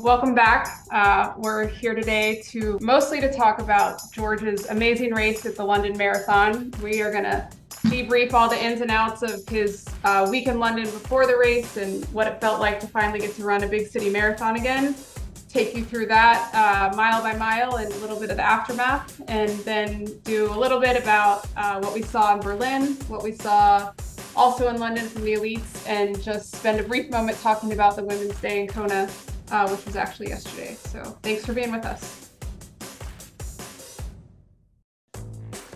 Welcome back. We're here today to talk about George's amazing race at the London Marathon. We are going to debrief all the ins and outs of his week in London before the race and what it felt like to finally get to run a big city marathon again. Take you through that mile by mile and a little bit of the aftermath, and then do a little bit about what we saw in Berlin, what we saw also in London from the elites, and just spend a brief moment talking about the Women's Day in Kona, which was actually yesterday. So thanks for being with us.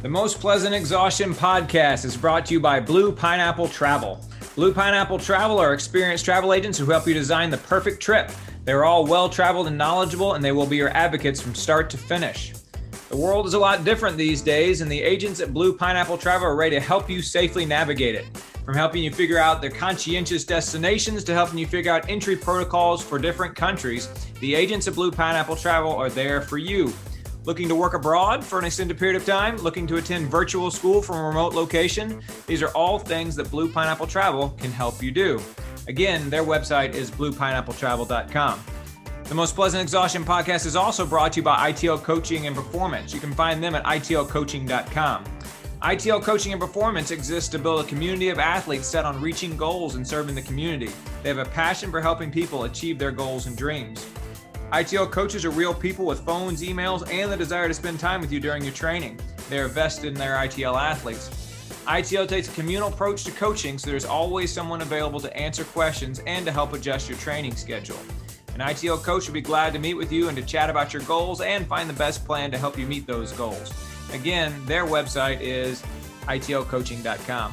The Most Pleasant Exhaustion podcast is brought to you by Blue Pineapple Travel. Blue Pineapple Travel are experienced travel agents who help you design the perfect trip. They're all well-traveled and knowledgeable, and they will be your advocates from start to finish. The world is a lot different these days, and the agents at Blue Pineapple Travel are ready to help you safely navigate it. From helping you figure out their conscientious destinations to helping you figure out entry protocols for different countries, the agents at Blue Pineapple Travel are there for you. Looking to work abroad for an extended period of time? Looking to attend virtual school from a remote location? These are all things that Blue Pineapple Travel can help you do. Again, their website is bluepineappletravel.com. The Most Pleasant Exhaustion podcast is also brought to you by ITL Coaching and Performance. You can find them at itlcoaching.com. ITL Coaching and Performance exists to build a community of athletes set on reaching goals and serving the community. They have a passion for helping people achieve their goals and dreams. ITL coaches are real people with phones, emails, and the desire to spend time with you during your training. They are vested in their ITL athletes. ITL takes a communal approach to coaching, so there's always someone available to answer questions and to help adjust your training schedule. An ITL coach will be glad to meet with you and to chat about your goals and find the best plan to help you meet those goals. Again, their website is itlcoaching.com.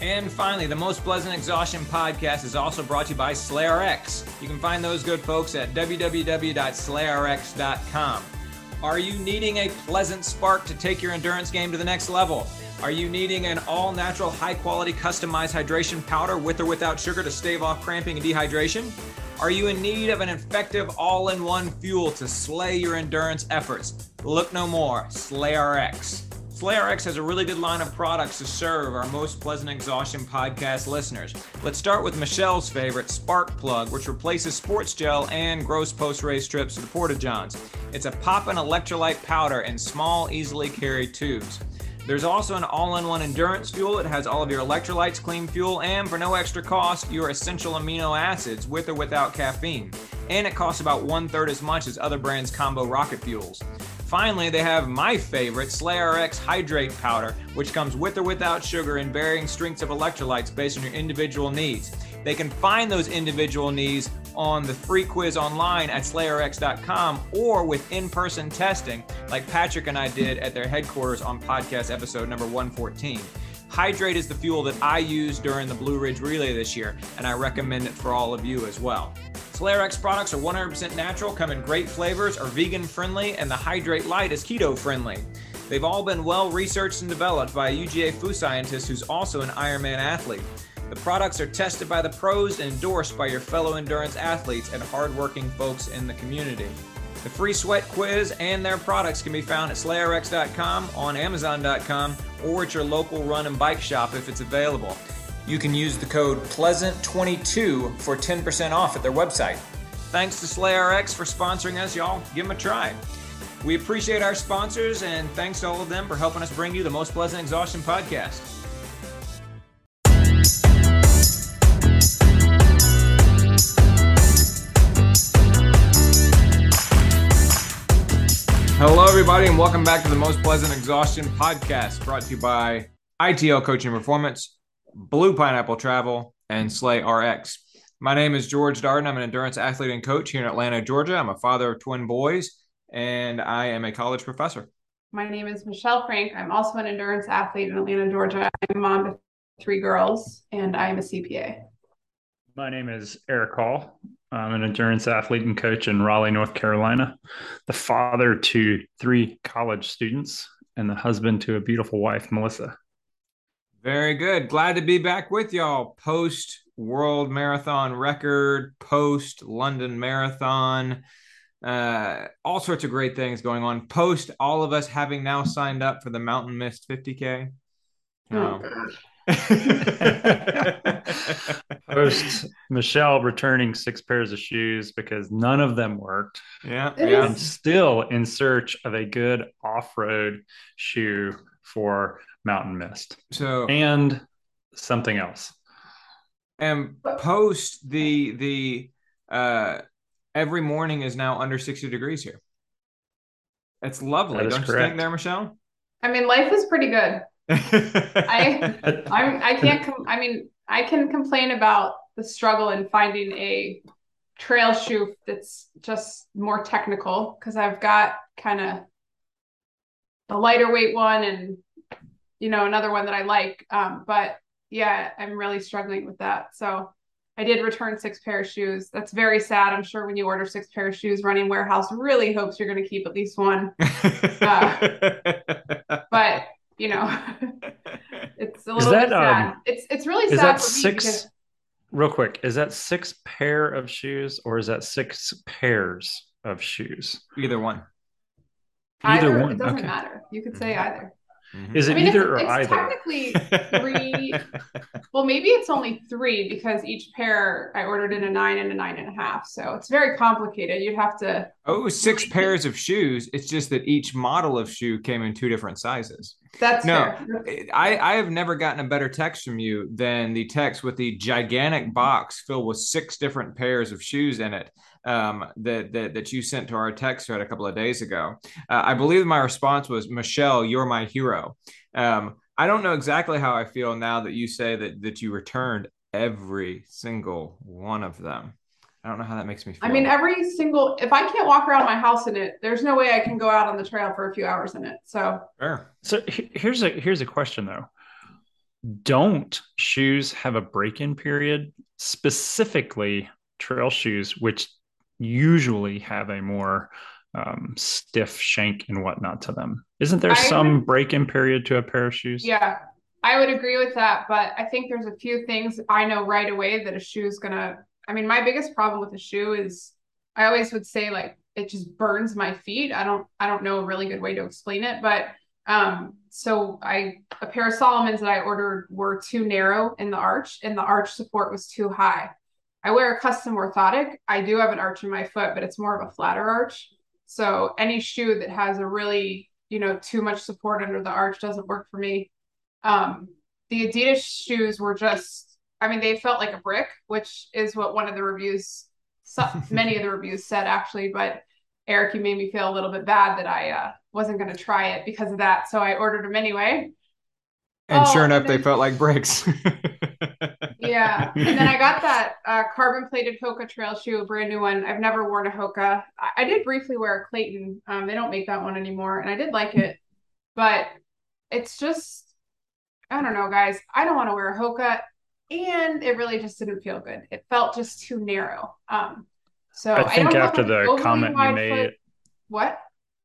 And finally, the Most Pleasant Exhaustion podcast is also brought to you by SlayRx. You can find those good folks at www.slayrx.com. Are you needing a pleasant spark to take your endurance game to the next level? Are you needing an all-natural, high-quality, customized hydration powder with or without sugar to stave off cramping and dehydration? Are you in need of an effective all-in-one fuel to slay your endurance efforts? Look no more. SlayRx. SlayRx has a really good line of products to serve our Most Pleasant Exhaustion podcast listeners. Let's start with Michelle's favorite, Spark Plug, which replaces sports gel and gross post-race trips to the Porta-Johns. It's a pop-in electrolyte powder in small, easily carried tubes. There's also an all-in-one endurance fuel. It has all of your electrolytes, clean fuel, and for no extra cost, your essential amino acids with or without caffeine. And it costs about 1/3 as much as other brands' combo rocket fuels. Finally, they have my favorite, SlayRx Hydrate Powder, which comes with or without sugar and varying strengths of electrolytes based on your individual needs. They can find those individual needs on the free quiz online at slayrx.com or with in-person testing like Patrick and I did at their headquarters on podcast episode number 114. Hydrate is the fuel that I used during the Blue Ridge Relay this year, and I recommend it for all of you as well. SlayRx products are 100% natural, come in great flavors, are vegan friendly, and the Hydrate Light is keto friendly. They've all been well researched and developed by a UGA food scientist who's also an Ironman athlete. The products are tested by the pros and endorsed by your fellow endurance athletes and hardworking folks in the community. The free sweat quiz and their products can be found at slayrx.com, on amazon.com, or at your local run and bike shop if it's available. You can use the code PLEASANT22 for 10% off at their website. Thanks to SlayRx for sponsoring us, y'all. Give them a try. We appreciate our sponsors, and thanks to all of them for helping us bring you the Most Pleasant Exhaustion podcast. Hello, everybody, and welcome back to the Most Pleasant Exhaustion podcast, brought to you by ITL Coaching and Performance, Blue Pineapple Travel, and SlayRx. My name is George Darden. I'm an endurance athlete and coach here in Atlanta, Georgia. I'm a father of twin boys, and I am a college professor. My name is Michelle Frank. I'm also an endurance athlete in Atlanta, Georgia. I'm a mom of three girls, and I am a CPA. My name is Eric Hall. I'm an endurance athlete and coach in Raleigh, North Carolina, the father to three college students, and the husband to a beautiful wife, Melissa. Very good. Glad to be back with y'all. Post World Marathon record, post London Marathon, all sorts of great things going on. Post all of us having now signed up for the Mountain Mist 50K. Oh, Post Michelle returning 6 pairs of shoes because none of them worked. Yeah. I'm still in search of a good off-road shoe for Mountain Mist. So, and something else. And post the every morning is now under 60 degrees here. It's lovely. Don't you think there, Michelle? I mean, life is pretty good. I can complain about the struggle in finding a trail shoe that's just more technical, because I've got kind of a lighter weight one and, you know, another one that I like. But yeah, I'm really struggling with that. So I did return 6 pair of shoes. That's very sad. I'm sure when you order 6 pair of shoes, Running Warehouse really hopes you're going to keep at least one. But you know, it's a little bit sad. It's really sad. Real quick, is that 6 pair of shoes or is that 6 pairs of shoes? Either one. Either one. It doesn't matter. You could say either. Mm-hmm. Is it either or either? It's technically 3. Well, maybe it's only 3 because each pair I ordered in a 9 and a 9.5. So it's very complicated. You'd have to. Oh, 6 pairs of shoes. It's just that each model of shoe came in 2 different sizes. That's fair. I have never gotten a better text from you than the text with the gigantic box filled with 6 different pairs of shoes in it. That you sent to our text thread a couple of days ago. I believe my response was, Michelle, you're my hero. I don't know exactly how I feel now that you say that you returned every single one of them. I don't know how that makes me feel. I mean, every single, if I can't walk around my house in it, there's no way I can go out on the trail for a few hours in it. So, sure. So here's a question though. Don't shoes have a break-in period, specifically trail shoes, which usually have a more stiff shank and whatnot to them? Isn't there some break-in period to a pair of shoes? Yeah, I would agree with that. But I think there's a few things I know right away that a shoe is going to, I mean, my biggest problem with a shoe is I always would say like, it just burns my feet. I don't know a really good way to explain it, but so a pair of Salomons that I ordered were too narrow in the arch and the arch support was too high. I wear a custom orthotic. I do have an arch in my foot, but it's more of a flatter arch. So any shoe that has a really, you know, too much support under the arch doesn't work for me. The Adidas shoes were just, I mean, they felt like a brick, which is what one of the reviews, many of the reviews said actually, but Eric, you made me feel a little bit bad that I wasn't going to try it because of that. So I ordered them anyway. And sure enough, they felt like bricks. Yeah. And then I got that carbon plated Hoka trail shoe, a brand new one. I've never worn a Hoka. I did briefly wear a Clayton. They don't make that one anymore. And I did like it, but it's just, I don't know, guys, I don't want to wear a Hoka. And it really just didn't feel good. It felt just too narrow. So I think after the comment you made,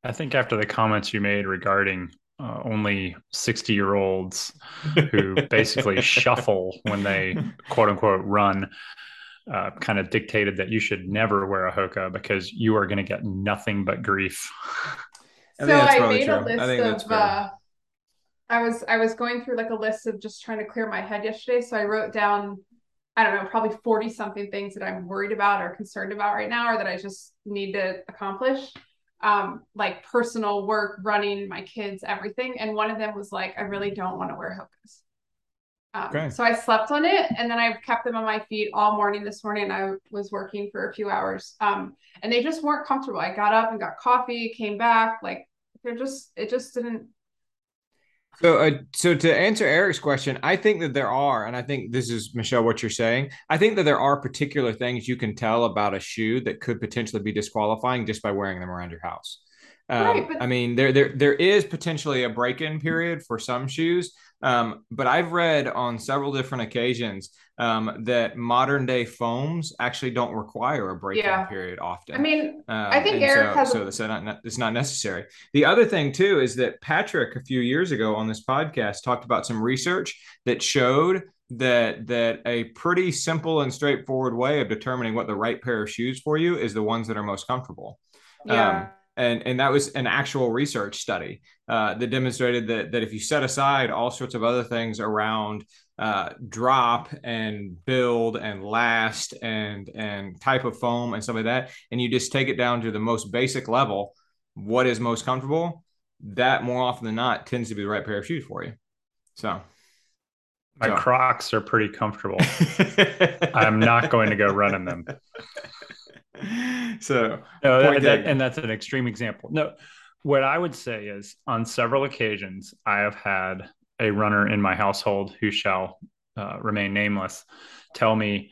I think after the comments you made regarding only 60-year-olds who basically shuffle when they quote unquote run kind of dictated that you should never wear a Hoka because you are going to get nothing but grief. So I made a list of, I was going through like a list of just trying to clear my head yesterday. So I wrote down, I don't know, probably 40 something things that I'm worried about or concerned about right now, or that I just need to accomplish. Like personal work, running, my kids, everything. And one of them was like, I really don't want to wear Hokas. Okay. So I slept on it and then I kept them on my feet all morning this morning. I was working for a few hours and they just weren't comfortable. I got up and got coffee, came back, like they're just, it just didn't. So to answer Eric's question, I think that there are, and I think this is, Michelle, what you're saying. I think that there are particular things you can tell about a shoe that could potentially be disqualifying just by wearing them around your house. Right, but I mean, there is potentially a break-in period for some shoes, but I've read on several different occasions that modern-day foams actually don't require a break-in period often. I mean, I think Eric has... So it's not necessary. The other thing, too, is that Patrick, a few years ago on this podcast, talked about some research that showed that a pretty simple and straightforward way of determining what the right pair of shoes for you is the ones that are most comfortable. Yeah. And that was an actual research study that demonstrated that if you set aside all sorts of other things around drop and build and last and type of foam and stuff like that, and you just take it down to the most basic level, what is most comfortable, that more often than not tends to be the right pair of shoes for you. So my Crocs are pretty comfortable. I'm not going to go run in them. And that's an extreme example. No, what I would say is on several occasions, I have had a runner in my household who shall remain nameless tell me,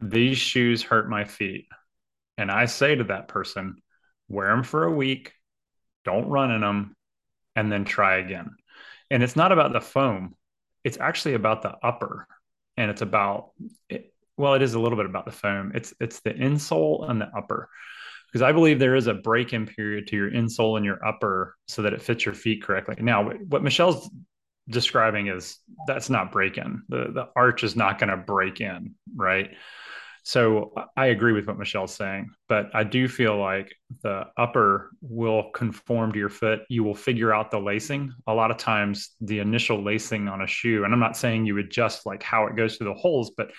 these shoes hurt my feet. And I say to that person, wear them for a week, don't run in them, and then try again. And it's not about the foam. It's actually about the upper, and it's about it. Well, it is a little bit about the foam. It's the insole and the upper, because I believe there is a break-in period to your insole and your upper so that it fits your feet correctly. Now, what Michelle's describing is that's not break-in. The arch is not going to break in, right? So I agree with what Michelle's saying, but I do feel like the upper will conform to your foot. You will figure out the lacing. A lot of times the initial lacing on a shoe, and I'm not saying you adjust like how it goes through the holes, but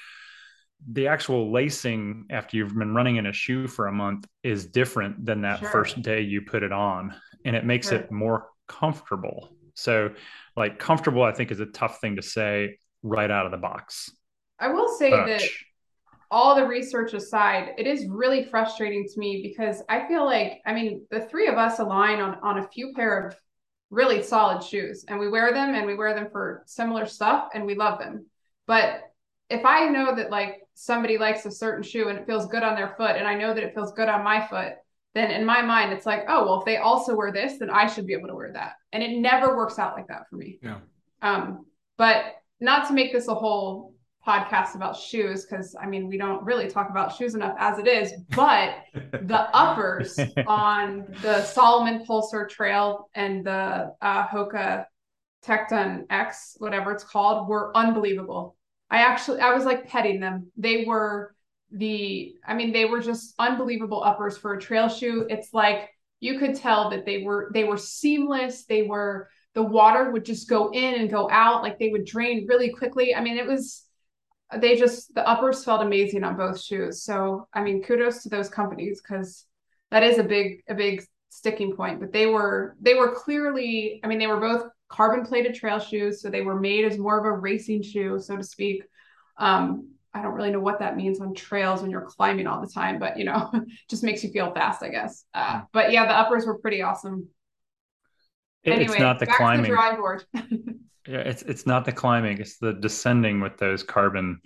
the actual lacing after you've been running in a shoe for a month is different than that first day you put it on, and it makes it more comfortable. So like comfortable, I think, is a tough thing to say right out of the box. I will say that all the research aside, it is really frustrating to me because I feel like, I mean, the three of us align on a few pair of really solid shoes, and we wear them for similar stuff and we love them. But if I know that like somebody likes a certain shoe and it feels good on their foot, and I know that it feels good on my foot, then in my mind, it's like, oh, well, if they also wear this, then I should be able to wear that. And it never works out like that for me. Yeah. But not to make this a whole podcast about shoes, because I mean, we don't really talk about shoes enough as it is, but the uppers on the Salomon Pulsar Trail and the Hoka Tecton X, whatever it's called, were unbelievable. I was like petting them. They were just unbelievable uppers for a trail shoe. It's like, you could tell that they were seamless. The water would just go in and go out. Like they would drain really quickly. I mean, the uppers felt amazing on both shoes. So, I mean, kudos to those companies, because that is a big sticking point, but they were clearly, I mean, they were both carbon plated trail shoes. So they were made as more of a racing shoe, so to speak. I don't really know what that means on trails when you're climbing all the time, but just makes you feel fast, I guess. But yeah, the uppers were pretty awesome. Anyway, it's not the climbing. To the drawing board. Yeah, it's not the climbing. It's the descending with those carbon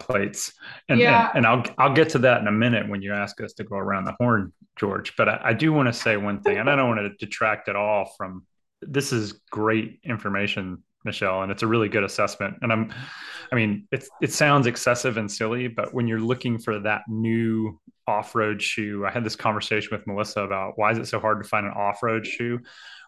plates. And I'll get to that in a minute when you ask us to go around the horn, George. But I do want to say one thing, and I don't want to detract at all from. This is great information, Michelle, and it's a really good assessment. And it sounds excessive and silly, but when you're looking for that new off-road shoe, I had this conversation with Melissa about why is it so hard to find an off-road shoe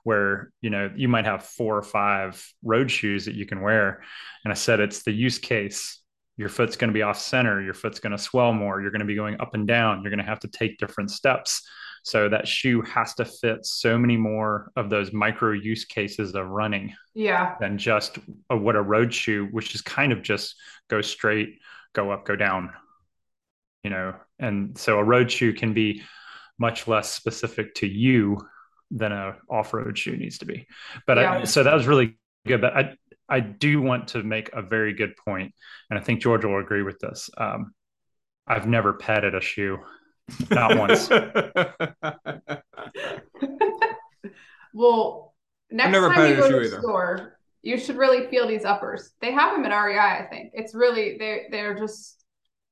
where, you might have 4 or 5 road shoes that you can wear. And I said, it's the use case. Your foot's going to be off center. Your foot's going to swell more. You're going to be going up and down. You're going to have to take different steps. So that shoe has to fit so many more of those micro use cases of running than just what a road shoe, which is kind of just go straight, go up, go down, And so a road shoe can be much less specific to you than an off-road shoe needs to be. But so that was really good. But I do want to make a very good point, and I think George will agree with this. I've never petted a shoe. Not once. Well, next time you go to the store, you should really feel these uppers. They have them at REI, I think. It's really they're just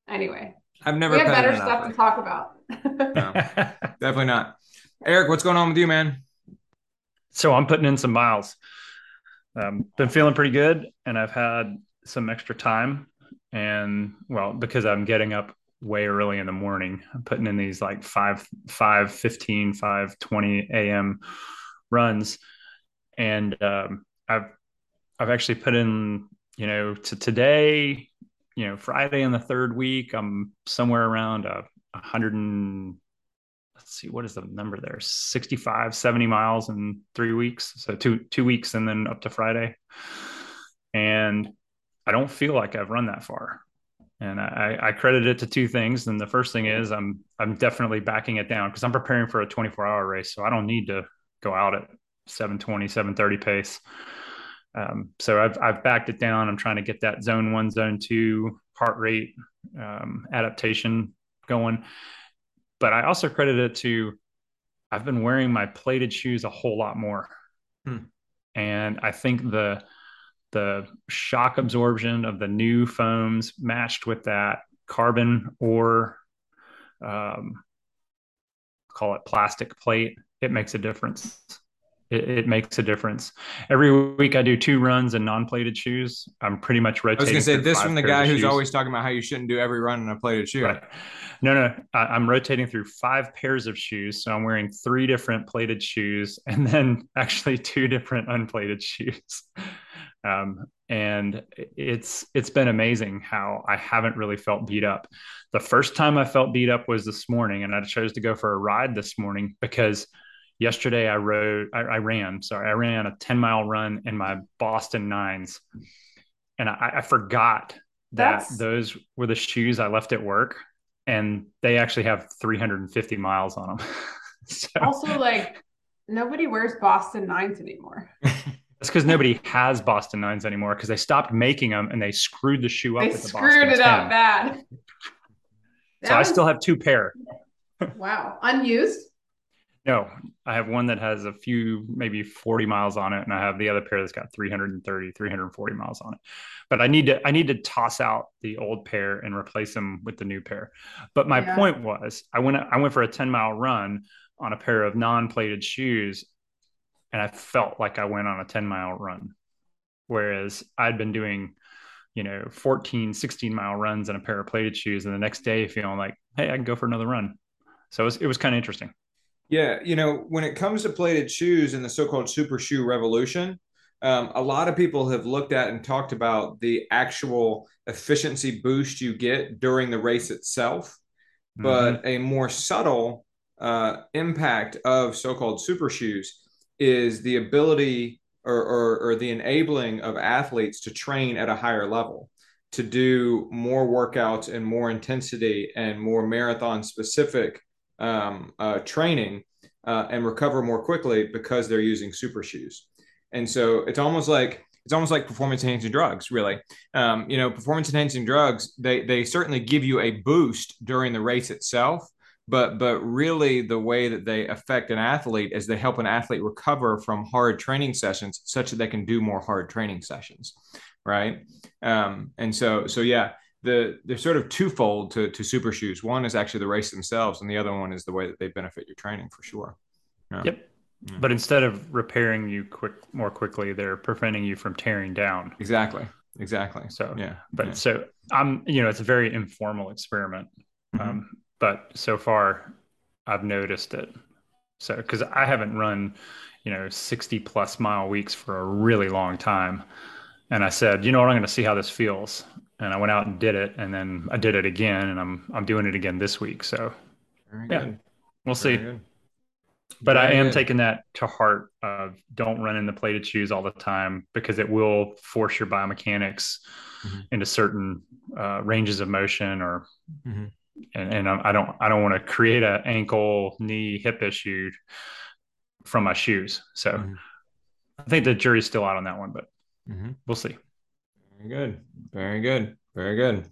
anyway. I've never. We have better stuff to talk about. No, definitely not. Eric, what's going on with you, man? So I'm putting in some miles. Been feeling pretty good, and I've had some extra time, and well, because I'm getting up way early in the morning. I'm putting in these like 5:15, 5:20 a.m. runs. And I've actually put in, to today, Friday in the third week, I'm somewhere around 100 and let's see, what is the number there? 65, 70 miles in 3 weeks. So two weeks and then up to Friday. And I don't feel like I've run that far. And I credit it to two things. And the first thing is I'm definitely backing it down because I'm preparing for a 24-hour race. So I don't need to go out at 720, 730 pace. So I've backed it down. I'm trying to get that zone one, zone two heart rate adaptation going. But I also credit it to, I've been wearing my plated shoes a whole lot more. And I think the shock absorption of the new foams matched with that carbon or call it plastic plate, it makes a difference. It makes a difference. Every week I do two runs in non-plated shoes. I'm pretty much rotating. I was going to say this from the guy who's always talking about how you shouldn't do every run in a plated shoe. Right. No. I'm rotating through 5 pairs of shoes. So I'm wearing 3 different plated shoes and then actually 2 different unplated shoes. And it's been amazing how I haven't really felt beat up. The first time I felt beat up was this morning, and I chose to go for a ride this morning because yesterday I ran a 10-mile run in my Boston nines. And I forgot that those were the shoes I left at work, and they actually have 350 miles on them. So, also, like, nobody wears Boston nines anymore. That's because nobody has Boston nines anymore because they stopped making them and they screwed the shoe up. They screwed it up bad. So I still have 2 pair. Wow. Unused? No, I have one that has a few, maybe 40 miles on it. And I have the other pair that's got 330, 340 miles on it. But I need to toss out the old pair and replace them with the new pair. But my point was I went for a 10-mile run on a pair of non-plated shoes. And I felt like I went on a 10-mile run, whereas I'd been doing, 14, 16-mile runs in a pair of plated shoes. And the next day feeling like, hey, I can go for another run. So it was kind of interesting. Yeah. When it comes to plated shoes and the so-called super shoe revolution, a lot of people have looked at and talked about the actual efficiency boost you get during the race itself, but a more subtle impact of so-called super shoes is the ability or the enabling of athletes to train at a higher level, to do more workouts and more intensity and more marathon specific training and recover more quickly because they're using super shoes. And so it's almost like performance enhancing drugs, really. Performance enhancing drugs, they certainly give you a boost during the race itself. But really the way that they affect an athlete is they help an athlete recover from hard training sessions such that they can do more hard training sessions, right? They're sort of twofold to super shoes. One is actually the race themselves, and the other one is the way that they benefit your training for sure. Yeah. Yep. Yeah. But instead of repairing you more quickly, they're preventing you from tearing down. Exactly. So yeah. So I'm, it's a very informal experiment. But so far I've noticed it. So, because I haven't run, 60 plus mile weeks for a really long time. And I said, you know what, I'm going to see how this feels. And I went out and did it. And then I did it again, and I'm doing it again this week. So we'll see. But I am taking that to heart of don't run in the plated shoes all the time because it will force your biomechanics into certain ranges of motion or, And I don't want to create an ankle, knee, hip issue from my shoes. So I think the jury's still out on that one, but we'll see. Very good.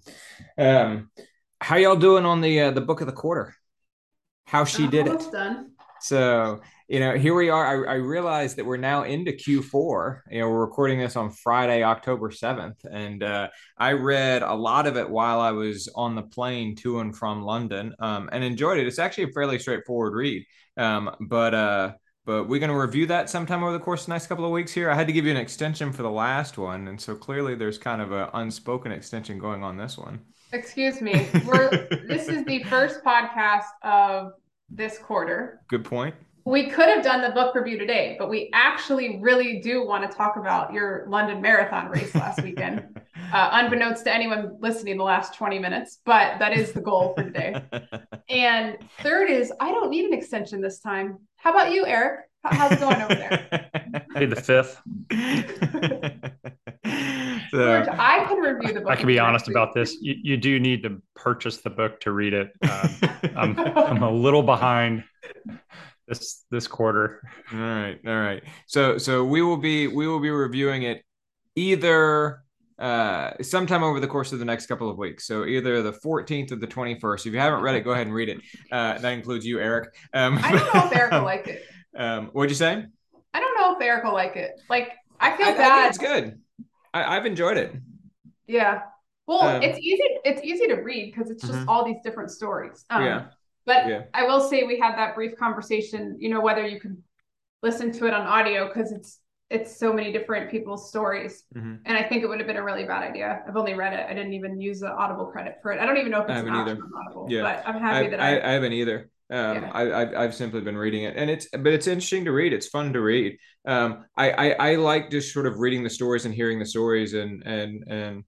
How y'all doing on the book of the quarter? How she did it. Almost done. So, here we are. I realize that we're now into Q4. We're recording this on Friday, October 7th. And I read a lot of it while I was on the plane to and from London and enjoyed it. It's actually a fairly straightforward read. But we're going to review that sometime over the course of the next couple of weeks here. I had to give you an extension for the last one. And so clearly there's kind of an unspoken extension going on this one. Excuse me. This is the first podcast of this quarter. Good point. We could have done the book review today, but we actually really do want to talk about your London Marathon race last weekend, unbeknownst to anyone listening the last 20 minutes, but that is the goal for today. And third is, I don't need an extension this time. How about you, Eric? How's it going over there? I need the fifth. So, George, I can review the book. I can be honest about this. You do need to purchase the book to read it. I'm a little behind this quarter. All right. So we will be reviewing it either sometime over the course of the next couple of weeks. So either the 14th or the 21st. If you haven't read it, go ahead and read it. That includes you, Eric. I don't know if Eric will like it. What'd you say? I don't know if Eric will like it. Like, I feel bad. I think it's good. I've enjoyed it. Yeah. Well, it's easy to read because it's just all these different stories. I will say we had that brief conversation, you know, whether you can listen to it on audio because it's so many different people's stories. Mm-hmm. And I think it would have been a really bad idea. I've only read it. I didn't even use the Audible credit for it. I don't even know if it's an option on Audible, but I'm happy that I haven't either. I've simply been reading it, and it's interesting to read. It's fun to read. I like just sort of reading the stories and hearing the stories and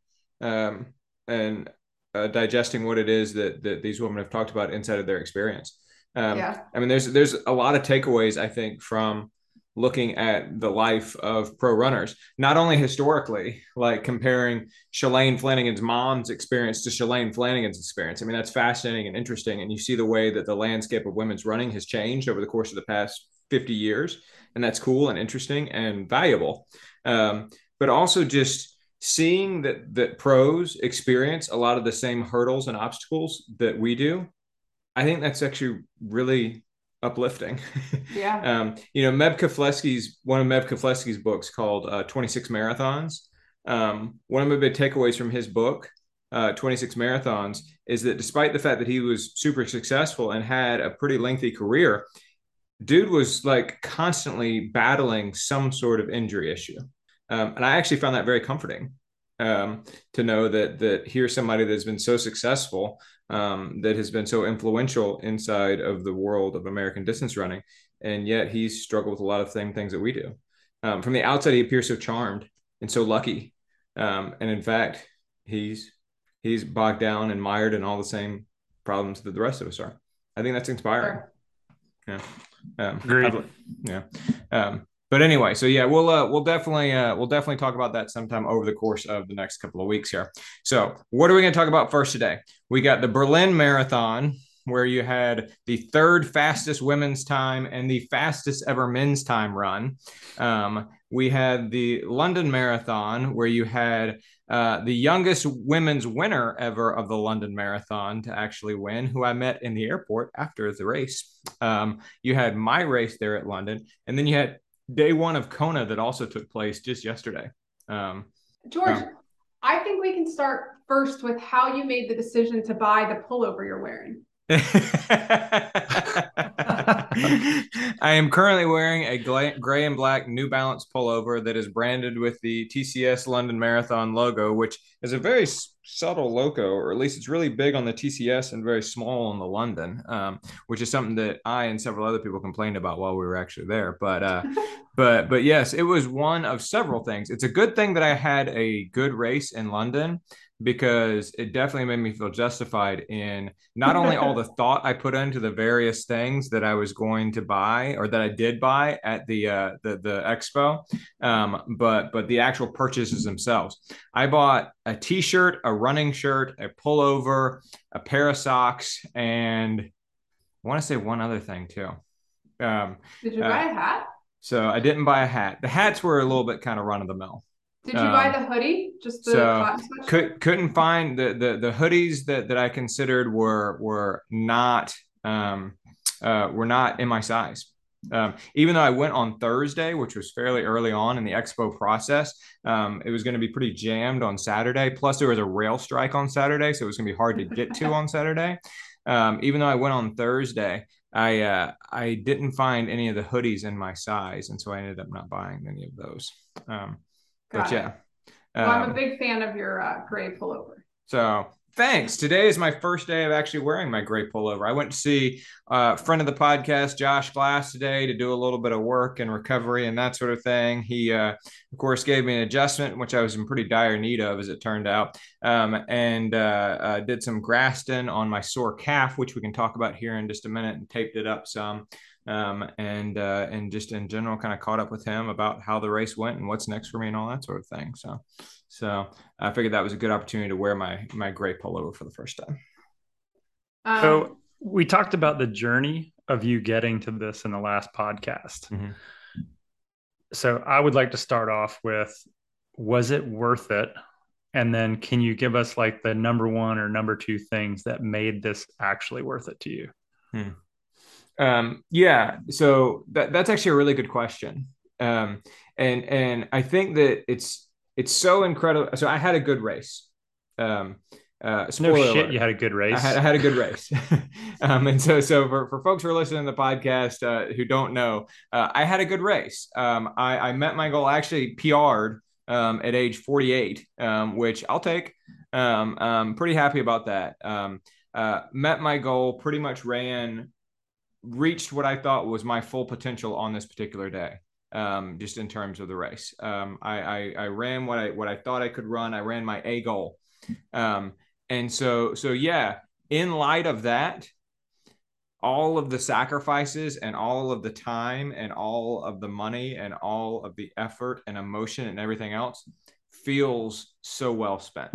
digesting what it is that these women have talked about inside of their experience. I mean, there's a lot of takeaways, I think, from looking at the life of pro runners, not only historically, like comparing Shalane Flanagan's mom's experience to Shalane Flanagan's experience. I mean, that's fascinating and interesting. And you see the way that the landscape of women's running has changed over the course of the past 50 years. And that's cool and interesting and valuable. But also just seeing that pros experience a lot of the same hurdles and obstacles that we do. I think that's actually really uplifting. One of Meb Keflezighi's books called 26 Marathons. One of my big takeaways from his book, 26 Marathons, is that despite the fact that he was super successful and had a pretty lengthy career, dude was like constantly battling some sort of injury issue. And I actually found that very comforting. To know that here's somebody that's been so successful, that has been so influential inside of the world of American distance running, and yet he's struggled with a lot of the same things that we do. From the outside, he appears so charmed and so lucky, and in fact, he's bogged down and mired in all the same problems that the rest of us are. I think that's inspiring. Sure. Yeah, agreed. Yeah. But anyway, so yeah, we'll definitely talk about that sometime over the course of the next couple of weeks here. So what are we going to talk about first today? We got the Berlin Marathon, where you had the third fastest women's time and the fastest ever men's time run. We had the London Marathon, where you had the youngest women's winner ever of the London Marathon to actually win, who I met in the airport after the race. You had my race there at London, and then you had day one of Kona that also took place just yesterday. George, I think we can start first with how you made the decision to buy the pullover you're wearing. I am currently wearing a gray and black New Balance pullover that is branded with the TCS London Marathon logo, which is a very subtle logo, or at least it's really big on the TCS and very small on the London, which is something that I and several other people complained about while we were actually there. But yes, it was one of several things. It's a good thing that I had a good race in London, because it definitely made me feel justified in not only all the thought I put into the various things that I was going to buy, or that I did buy at the expo, but the actual purchases themselves. I bought a t-shirt, a running shirt, a pullover, a pair of socks, and I want to say one other thing too. Did you buy a hat? So I didn't buy a hat. The hats were a little bit kind of run of the mill. Did you buy the hoodie? Just the cotton sweatshirt? Couldn't find the hoodies that I considered were not in my size. Even though I went on Thursday, which was fairly early on in the expo process, it was going to be pretty jammed on Saturday. Plus, there was a rail strike on Saturday, so it was going to be hard to get to on Saturday. Even though I went on Thursday, I didn't find any of the hoodies in my size, and so I ended up not buying any of those. But yeah, well, I'm a big fan of your gray pullover. So Thanks. Today is my first day of actually wearing my gray pullover. I went to see a friend of the podcast, Josh Glass, today to do a little bit of work and recovery and that sort of thing. He, of course, gave me an adjustment, which I was in pretty dire need of, as it turned out, and did some Graston on my sore calf, which we can talk about here in just a minute, and taped it up some. And just in general, kind of caught up with him about how the race went and what's next for me and all that sort of thing. So I figured that was a good opportunity to wear my gray pullover for the first time. So we talked about the journey of you getting to this in the last podcast. Mm-hmm. So I would like to start off with, was it worth it? And then can you give us like the number one or number two things that made this actually worth it to you? Hmm. Yeah, so that's actually a really good question. And I think that it's so incredible. So I had a good race. Spoiler alert. No shit, you had a good race. I had a good race. And so for folks who are listening to the podcast, who don't know, I had a good race. I met my goal. I actually PR'd, at age 48, which I'll take. I'm pretty happy about that. Met my goal, pretty much reached what I thought was my full potential on this particular day, just in terms of the race. I ran what I thought I could run. I ran my A goal. And so yeah, in light of that, all of the sacrifices and all of the time and all of the money and all of the effort and emotion and everything else feels so well spent.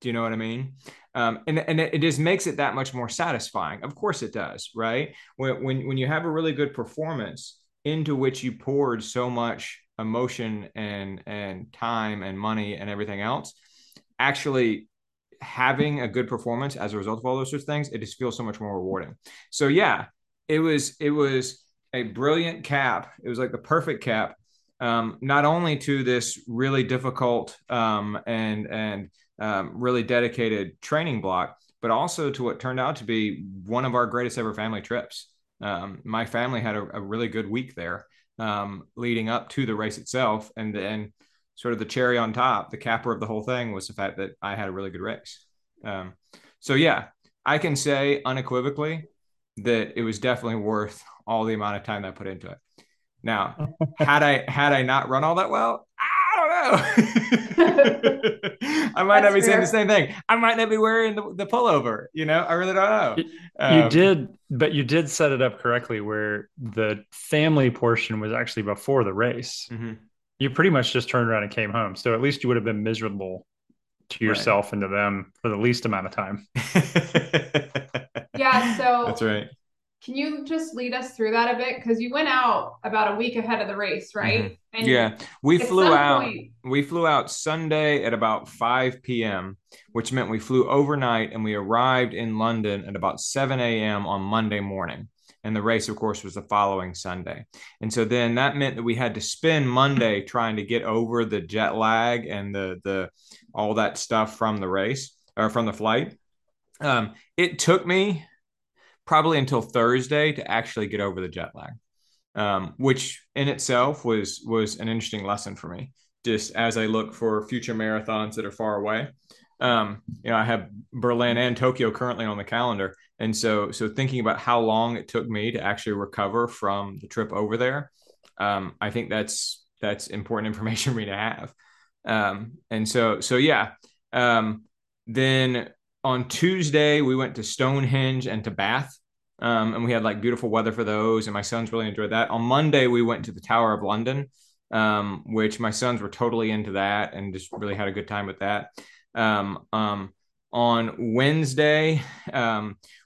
Do you know what I mean? And it just makes it that much more satisfying. Of course it does, right? When you have a really good performance into which you poured so much emotion and time and money and everything else, actually having a good performance as a result of all those sorts of things, it just feels so much more rewarding. So yeah, it was a brilliant cap. It was like the perfect cap, not only to this really difficult and really dedicated training block, but also to what turned out to be one of our greatest ever family trips. My family had a really good week there, leading up to the race itself. And then sort of the cherry on top, the capper of the whole thing, was the fact that I had a really good race. So yeah, I can say unequivocally that it was definitely worth all the amount of time that I put into it. Now, had I not run all that well, I might not be saying the same thing. I might not be wearing the pullover. You know, I really don't know. You did set it up correctly, where the family portion was actually before the race. Mm-hmm. You pretty much just turned around and came home. So at least you would have been miserable to yourself, right, and to them for the least amount of time. Yeah. So that's right. Can you just lead us through that a bit? Because you went out about a week ahead of the race, right? Mm-hmm. And yeah, we flew out Sunday at about 5 p.m., which meant we flew overnight and we arrived in London at about 7 a.m. on Monday morning. And the race, of course, was the following Sunday. And so then that meant that we had to spend Monday trying to get over the jet lag and the all that stuff from the race or from the flight. It took me probably until Thursday to actually get over the jet lag, which in itself was an interesting lesson for me, just as I look for future marathons that are far away. I have Berlin and Tokyo currently on the calendar. And so thinking about how long it took me to actually recover from the trip over there, I think that's important information for me to have. Then on Tuesday, we went to Stonehenge and to Bath, and we had like beautiful weather for those. And my sons really enjoyed that. On Monday, we went to the Tower of London, which my sons were totally into that and just really had a good time with that. On Wednesday,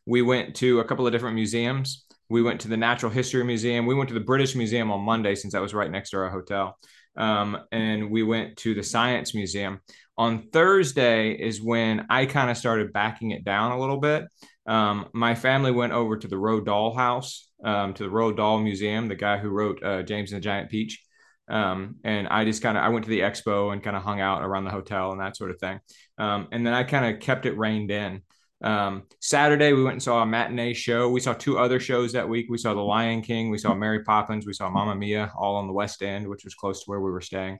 we went to a couple of different museums. We went to the Natural History Museum. We went to the British Museum on Monday, since that was right next to our hotel. And we went to the Science Museum. On Thursday is when I kind of started backing it down a little bit. My family went over to the Roald Dahl house, to the Roald Dahl Museum, the guy who wrote James and the Giant Peach. And I just I went to the expo and kind of hung out around the hotel and that sort of thing. And then I kind of kept it reined in. Saturday, we went and saw a matinee show. We saw two other shows that week. We saw The Lion King. We saw Mary Poppins. We saw Mamma Mia, all on the West End, which was close to where we were staying.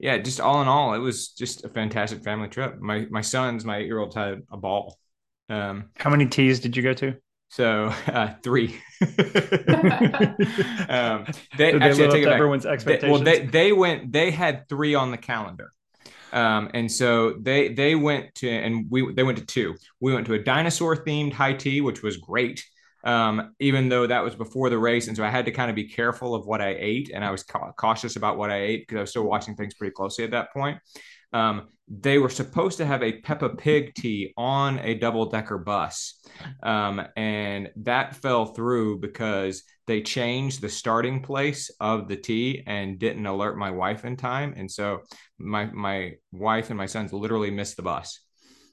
yeah, just all in all, it was just a fantastic family trip. My sons, my 8-year-old had a ball. How many teas did you go to? So 3. They went. They had 3 on the calendar, and so they went to, and they went to 2. We went to a dinosaur themed high tea, which was great, even though that was before the race, and so I had to kind of be careful of what I ate, and I was cautious about what I ate because I was still watching things pretty closely at that point. They were supposed to have a Peppa Pig tea on a double-decker bus. And that fell through because they changed the starting place of the tea and didn't alert my wife in time. And so my wife and my sons literally missed the bus.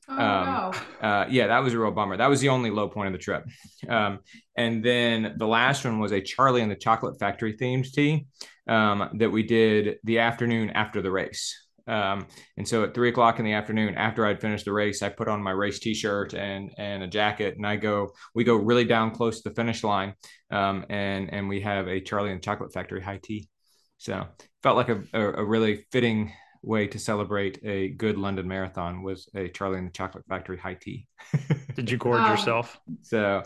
Yeah, that was a real bummer. That was the only low point of the trip. And then the last one was a Charlie and the Chocolate Factory themed tea that we did the afternoon after the race. And so at 3:00 in the afternoon, after I'd finished the race, I put on my race t-shirt and a jacket, and we go really down close to the finish line. And we have a Charlie and Chocolate Factory high tea. So felt like a really fitting way to celebrate a good London marathon was a Charlie and the Chocolate Factory high tea. Did you gorge yourself? So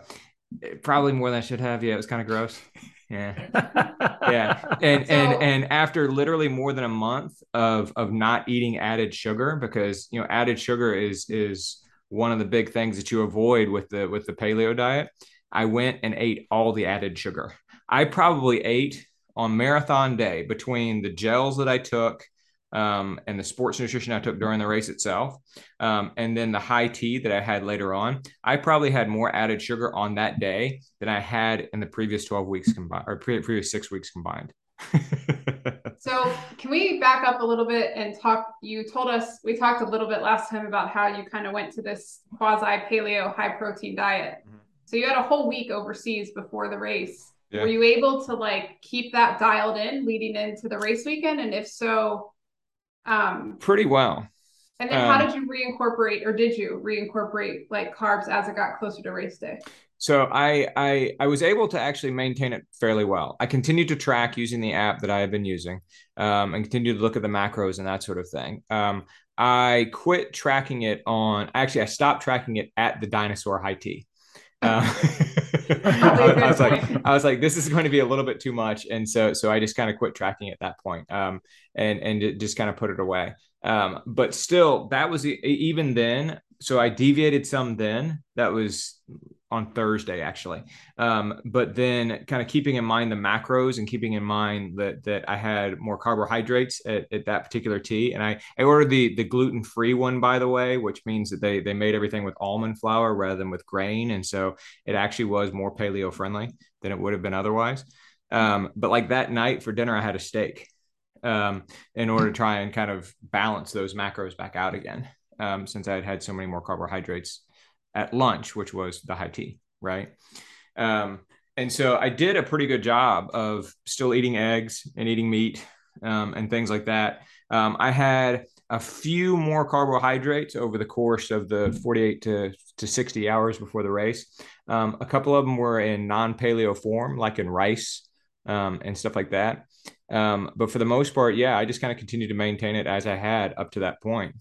probably more than I should have. Yeah. It was kind of gross. Yeah. Yeah. And after literally more than a month of not eating added sugar, because, you know, added sugar is one of the big things that you avoid with the paleo diet. I went and ate all the added sugar. I probably ate on marathon day between the gels that I took, and the sports nutrition I took during the race itself. And then the high tea that I had later on, I probably had more added sugar on that day than I had in the previous 12 weeks combined, or previous 6 weeks combined. So can we back up a little bit and talk, we talked a little bit last time about how you kind of went to this quasi paleo high protein diet. Mm-hmm. So you had a whole week overseas before the race. Yeah. Were you able to like keep that dialed in leading into the race weekend? And if so, pretty well. And then how did you reincorporate, or did you reincorporate like carbs as it got closer to race day? So I was able to actually maintain it fairly well. I continued to track using the app that I have been using, and continued to look at the macros and that sort of thing. I quit tracking it I stopped tracking it at the dinosaur high tea. I was like, this is going to be a little bit too much. And so I just kind of quit tracking at that point. And just kind of put it away. But still, that was even then. So I deviated some then. That was on Thursday, actually. But then kind of keeping in mind the macros and keeping in mind that I had more carbohydrates at that particular tea. And I ordered the gluten-free one, by the way, which means that they made everything with almond flour rather than with grain. And so it actually was more paleo friendly than it would have been otherwise. But like that night for dinner, I had a steak in order to try and kind of balance those macros back out again, since I had had so many more carbohydrates at lunch, which was the high tea, right? And so I did a pretty good job of still eating eggs and eating meat and things like that. I had a few more carbohydrates over the course of the 48 to 60 hours before the race. A couple of them were in non-paleo form, like in rice and stuff like that. But for the most part, yeah, I just kind of continued to maintain it as I had up to that point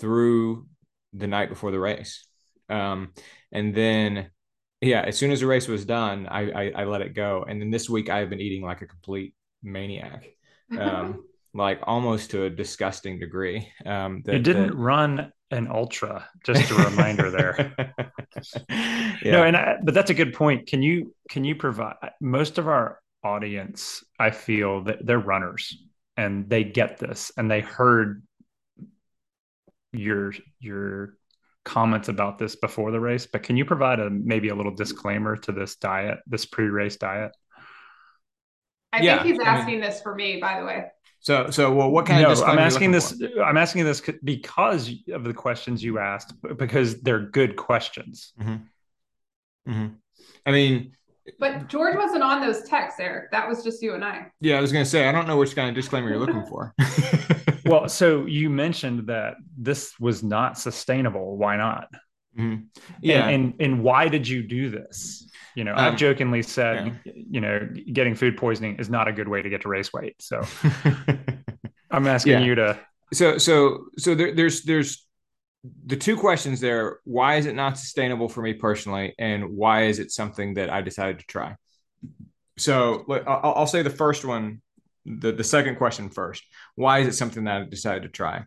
through the night before the race. And then, yeah, as soon as the race was done, I let it go. And then this week I've been eating like a complete maniac, like almost to a disgusting degree. You didn't run an ultra, just a reminder there. Yeah. No, but that's a good point. Can you provide, most of our audience, I feel that they're runners and they get this and they heard your comments about this before the race, but can you provide maybe a little disclaimer to this diet, this pre-race diet? I think he's asking this for me, by the way. So, what kind of disclaimer? I'm asking this because of the questions you asked, because they're good questions. Mm-hmm. Mm-hmm. But George wasn't on those texts, Eric. That was just you and I. Yeah, I was going to say, I don't know which kind of disclaimer you're looking for. Well, so you mentioned that this was not sustainable. Why not? Mm-hmm. Yeah. And why did you do this? You know, I've jokingly said, you know, getting food poisoning is not a good way to get to race weight. So I'm asking you to. So there's the two questions there. Why is it not sustainable for me personally? And why is it something that I decided to try? So I'll say the first one, the second question first. Why is it something that I decided to try?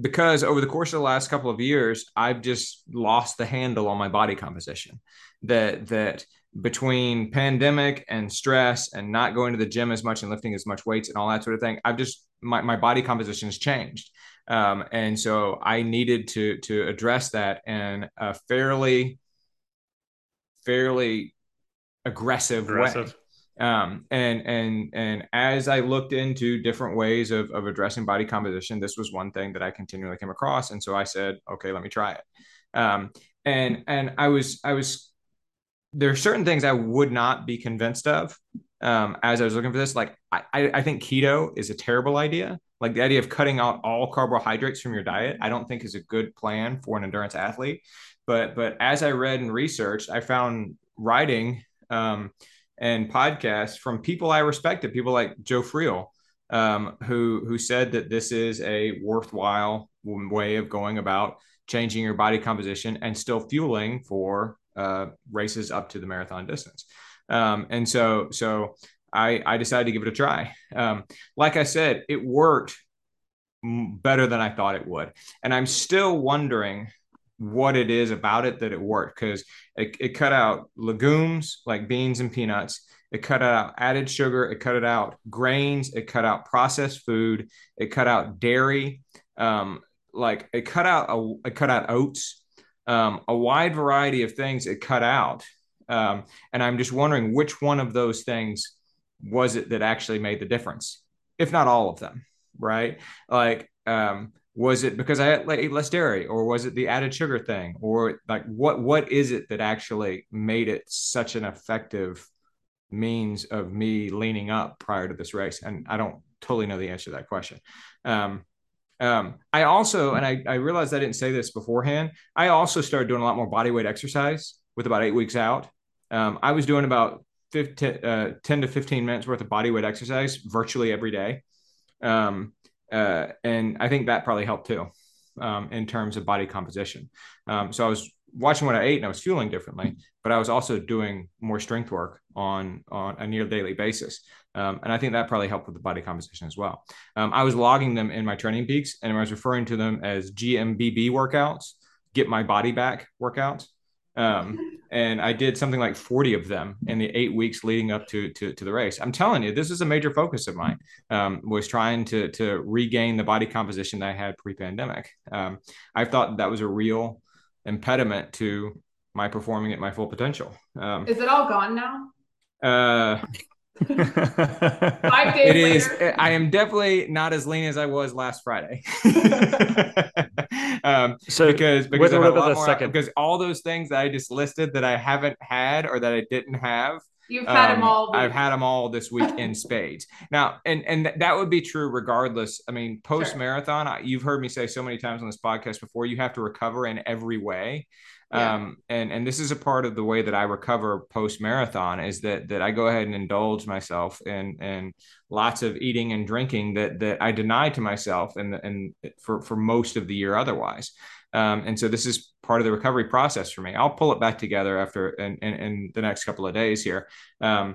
Because over the course of the last couple of years, I've just lost the handle on my body composition. That between pandemic and stress and not going to the gym as much and lifting as much weights and all that sort of thing, I've just, my body composition has changed. And so I needed to address that in a fairly aggressive way. And as I looked into different ways of addressing body composition, this was one thing that I continually came across. And so I said, okay, let me try it. And I was, there are certain things I would not be convinced of, as I was looking for this. Like, I think keto is a terrible idea. Like the idea of cutting out all carbohydrates from your diet, I don't think is a good plan for an endurance athlete. But as I read and researched, I found writing, and podcasts from people I respected, people like Joe Friel, who said that this is a worthwhile way of going about changing your body composition and still fueling for races up to the marathon distance. And so I decided to give it a try. Like I said, it worked better than I thought it would. And I'm still wondering what it is about it that it worked, because it cut out legumes like beans and peanuts. It cut out added sugar. It cut it out grains. It cut out processed food. It cut out dairy. It cut out oats. A wide variety of things it cut out. And I'm just wondering which one of those things was it that actually made the difference, if not all of them, right? Like, was it because I ate less dairy, or was it the added sugar thing, or like what is it that actually made it such an effective means of me leaning up prior to this race? And I don't totally know the answer to that question. I also, and I realized I didn't say this beforehand, I also started doing a lot more body weight exercise with about 8 weeks out. I was doing about 10 to 15 minutes worth of body weight exercise virtually every day. And I think that probably helped too, in terms of body composition. So I was watching what I ate and I was fueling differently, but I was also doing more strength work on a near daily basis. And I think that probably helped with the body composition as well. I was logging them in my Training Peaks, and I was referring to them as GMBB workouts, get my body back workouts. And I did something like 40 of them in the 8 weeks leading up to the race. I'm telling you, this is a major focus of mine, was trying to regain the body composition that I had pre-pandemic. I thought that was a real impediment to my performing at my full potential. Is it all gone now? 5 days it later. Is. I am definitely not as lean as I was last Friday. So because I have a lot more, because all those things that I just listed that I haven't had or that I didn't have, you've had them all. I've had them all this week in spades. Now, and that would be true regardless. I mean, post marathon, sure. You've heard me say so many times on this podcast before, you have to recover in every way. Yeah. And this is a part of the way that I recover post marathon is that I go ahead and indulge myself in lots of eating and drinking that I deny to myself and for most of the year otherwise. And so this is part of the recovery process for me. I'll pull it back together after in the next couple of days here. But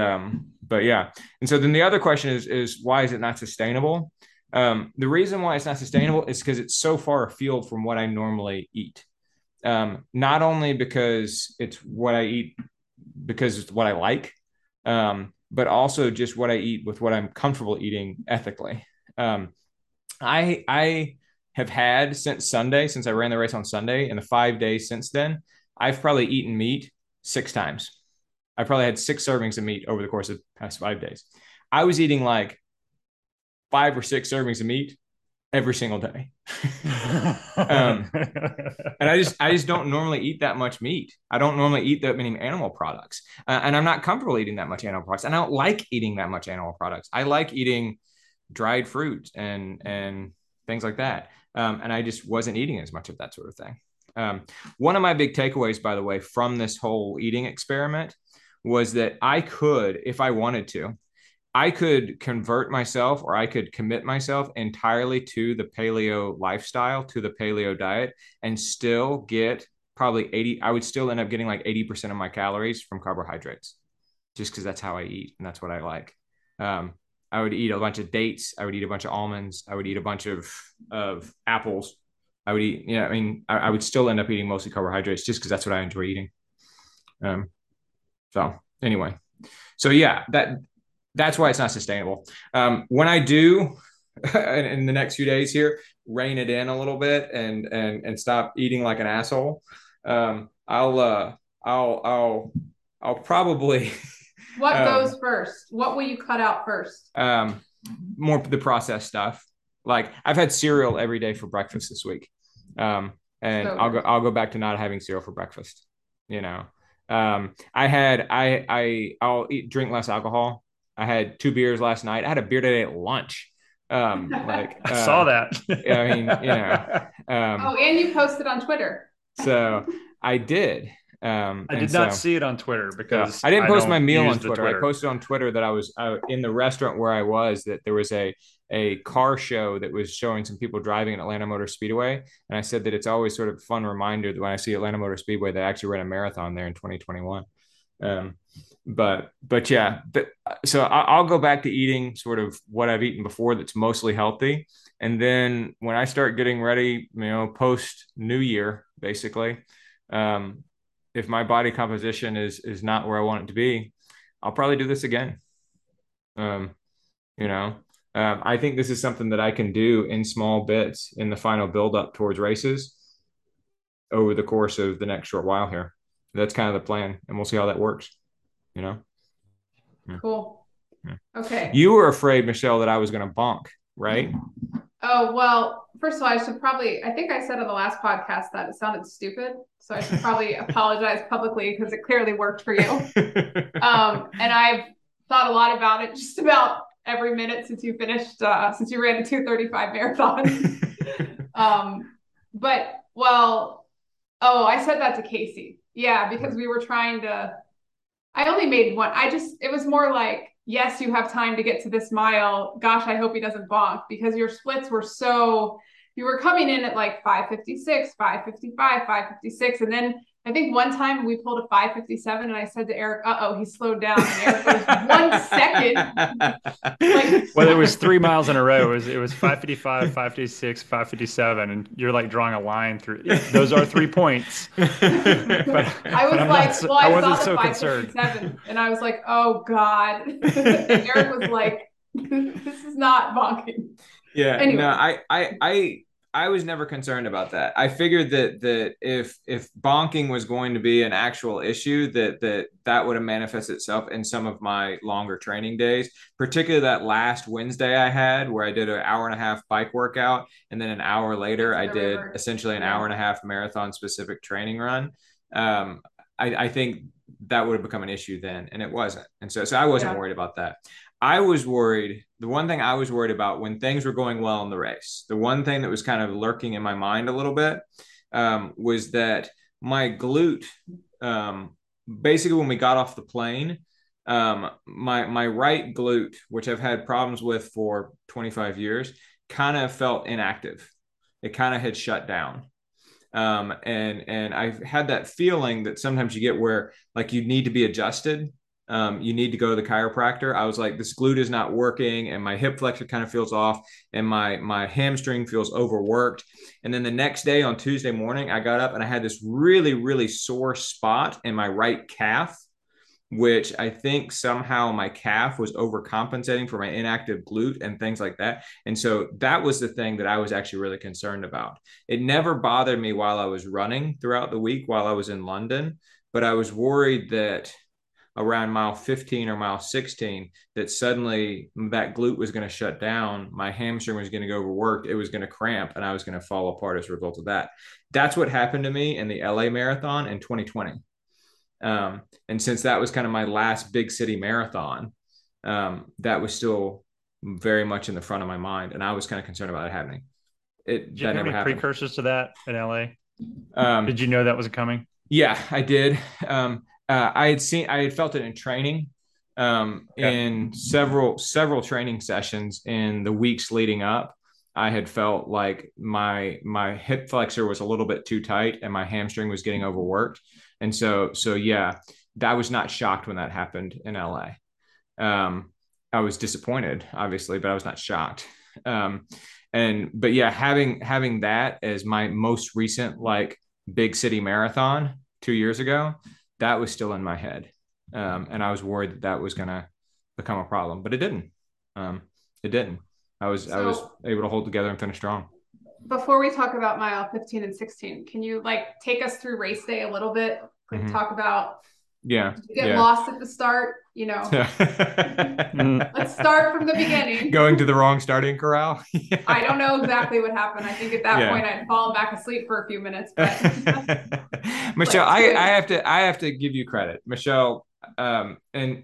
yeah. And so then the other question is why is it not sustainable? The reason why it's not sustainable is because it's so far afield from what I normally eat. Not only because it's what I eat, because it's what I like, but also just what I eat with what I'm comfortable eating ethically. I have had since I ran the race on Sunday, and the 5 days since then, I've probably eaten meat 6 times. I probably had 6 servings of meat over the course of the past 5 days. I was eating like 5 or 6 servings of meat every single day. And I just don't normally eat that much meat. I don't normally eat that many animal products, and I'm not comfortable eating that much animal products. And I don't like eating that much animal products. I like eating dried fruit and things like that. And I just wasn't eating as much of that sort of thing. One of my big takeaways, by the way, from this whole eating experiment was that I could, if I wanted to, I could convert myself, or I could commit myself entirely to the paleo lifestyle, to the paleo diet, and still get probably 80. I would still end up getting like 80% of my calories from carbohydrates, just because that's how I eat and that's what I like. I would eat a bunch of dates. I would eat a bunch of almonds. I would eat a bunch of apples. I would eat, you know, I mean, I would still end up eating mostly carbohydrates just because that's what I enjoy eating. So anyway, so yeah, that's why it's not sustainable. When I do in the next few days here, rein it in a little bit and stop eating like an asshole. I'll probably. What goes first? What will you cut out first? More the processed stuff. Like I've had cereal every day for breakfast this week. And so I'll go back to not having cereal for breakfast, you know. I'll drink less alcohol. I had 2 beers last night. I had a beer today at lunch. I saw that. I mean, you know. And you posted on Twitter. So I did. I did not see it on Twitter because I didn't post my meal on Twitter. I posted on Twitter that I was in the restaurant where I was, that there was a car show that was showing some people driving at Atlanta Motor Speedway. And I said that it's always sort of fun reminder that when I see Atlanta Motor Speedway, they actually ran a marathon there in 2021. So I'll go back to eating sort of what I've eaten before. That's mostly healthy. And then when I start getting ready, you know, post New Year, basically, if my body composition is not where I want it to be, I'll probably do this again. I think this is something that I can do in small bits in the final buildup towards races over the course of the next short while here. That's kind of the plan, and we'll see how that works. You know? Yeah. Cool. Yeah. Okay. You were afraid, Michelle, that I was going to bonk, right? Oh, well, first of all, I think I said on the last podcast that it sounded stupid. So I should probably apologize publicly because it clearly worked for you. And I've thought a lot about it just about every minute since you ran a 2:35 marathon. I said that to Casey. Yeah, because we were I only made one. It was more like, yes, you have time to get to this mile. Gosh, I hope he doesn't bonk, because your splits were you were coming in at like 5:56, 5:55, 5:56. And then I think one time we pulled a 5:57 and I said to Eric, he slowed down. And Eric goes, 1 second. Well, it was 3 miles in a row. It was 5:55, 5:56, 5:57. And you're like drawing a line through. Those are 3 points. I wasn't so concerned. And I was like, oh God. And Eric was like, this is not bonking. Yeah. Anyway. No, I was never concerned about that. I figured that if bonking was going to be an actual issue, that would have manifested itself in some of my longer training days, particularly that last Wednesday I had, where I did an 1.5-hour bike workout. And then an hour later, I did essentially an 1.5-hour marathon specific training run. I think that would have become an issue then. And it wasn't. And so I wasn't worried about that. I was worried. The one thing I was worried about when things were going well in the race, the one thing that was kind of lurking in my mind a little bit, was that my glute, basically when we got off the plane, my right glute, which I've had problems with for 25 years, kind of felt inactive. It kind of had shut down. And I've had that feeling that sometimes you get where like you need to be adjusted. You need to go to the chiropractor. I was like, this glute is not working, and my hip flexor kind of feels off, and my hamstring feels overworked. And then the next day on Tuesday morning, I got up and I had this really, really sore spot in my right calf, which I think somehow my calf was overcompensating for my inactive glute and things like that. And so that was the thing that I was actually really concerned about. It never bothered me while I was running throughout the week while I was in London, but I was worried that around mile 15 or mile 16, that suddenly that glute was going to shut down. My hamstring was going to go overworked. It was going to cramp, and I was going to fall apart as a result of that. That's what happened to me in the LA marathon in 2020. And since that was kind of my last big city marathon, that was still very much in the front of my mind. And I was kind of concerned about it happening. Did you have any precursors to that in LA? Did you know that was coming? Yeah, I did. I had felt it in training. in several training sessions in the weeks leading up, I had felt like my hip flexor was a little bit too tight and my hamstring was getting overworked. And so yeah, I was not shocked when that happened in LA. I was disappointed, obviously, but I was not shocked. But yeah, having that as my most recent, like, big city marathon 2 years ago, that was still in my head. And I was worried that was going to become a problem, but it didn't. I was able to hold together and finish strong. Before we talk about mile 15 and 16, can you, like, take us through race day a little bit? Like, talk about, did you get lost at the start? You know, let's start from the beginning. Going to the wrong starting corral. I don't know exactly what happened. I think at that point I'd fallen back asleep for a few minutes. But Michelle, I have to give you credit, Michelle, and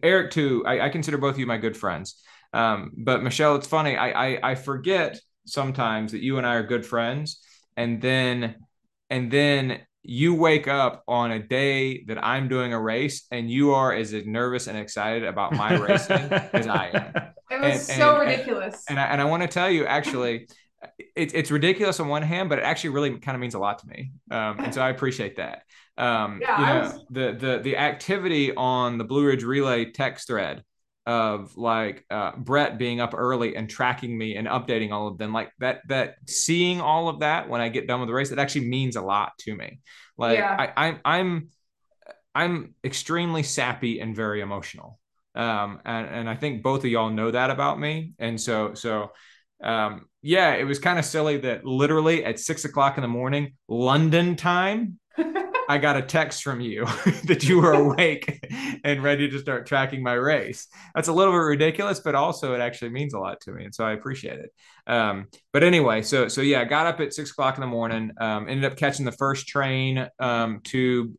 Eric too. I consider both of you my good friends. But Michelle, it's funny. I forget sometimes that you and I are good friends, and then you wake up on a day that I'm doing a race and you are as nervous and excited about my racing as I am. It was ridiculous. And I want to tell you, actually, it's ridiculous on one hand, but it actually really kind of means a lot to me. And so I appreciate that. The activity on the Blue Ridge Relay text thread of, like, Brett being up early and tracking me and updating all of them, like, that seeing all of that when I get done with the race, it actually means a lot to me. Like, I'm extremely sappy and very emotional. And I think both of y'all know that about me. And so, yeah, it was kind of silly that literally at 6:00 in the morning, London time, I got a text from you that you were awake and ready to start tracking my race. That's a little bit ridiculous, but also it actually means a lot to me. And so I appreciate it. But anyway, so yeah, I got up at 6:00 in the morning, ended up catching the first train to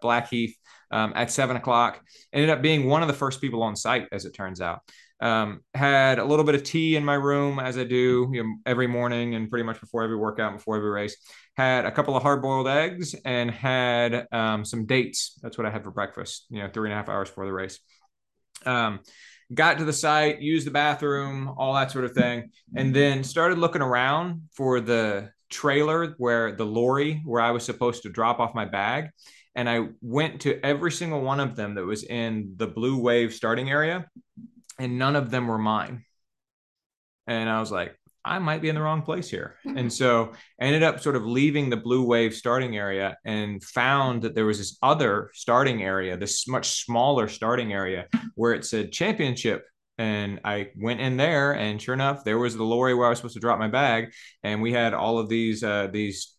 Blackheath at 7:00, ended up being one of the first people on site, as it turns out. Had a little bit of tea in my room, as I do, every morning and pretty much before every workout, before every race. Had a couple of hard-boiled eggs and had some dates. That's what I had for breakfast, 3.5 hours before the race. Got to the site, used the bathroom, all that sort of thing, and then started looking around for the trailer where I was supposed to drop off my bag. And I went to every single one of them that was in the Blue Wave starting area, and none of them were mine. And I was like, I might be in the wrong place here. And so I ended up sort of leaving the Blue Wave starting area and found that there was this other starting area, this much smaller starting area where it said championship. And I went in there, and sure enough, there was the lorry where I was supposed to drop my bag. And we had all of these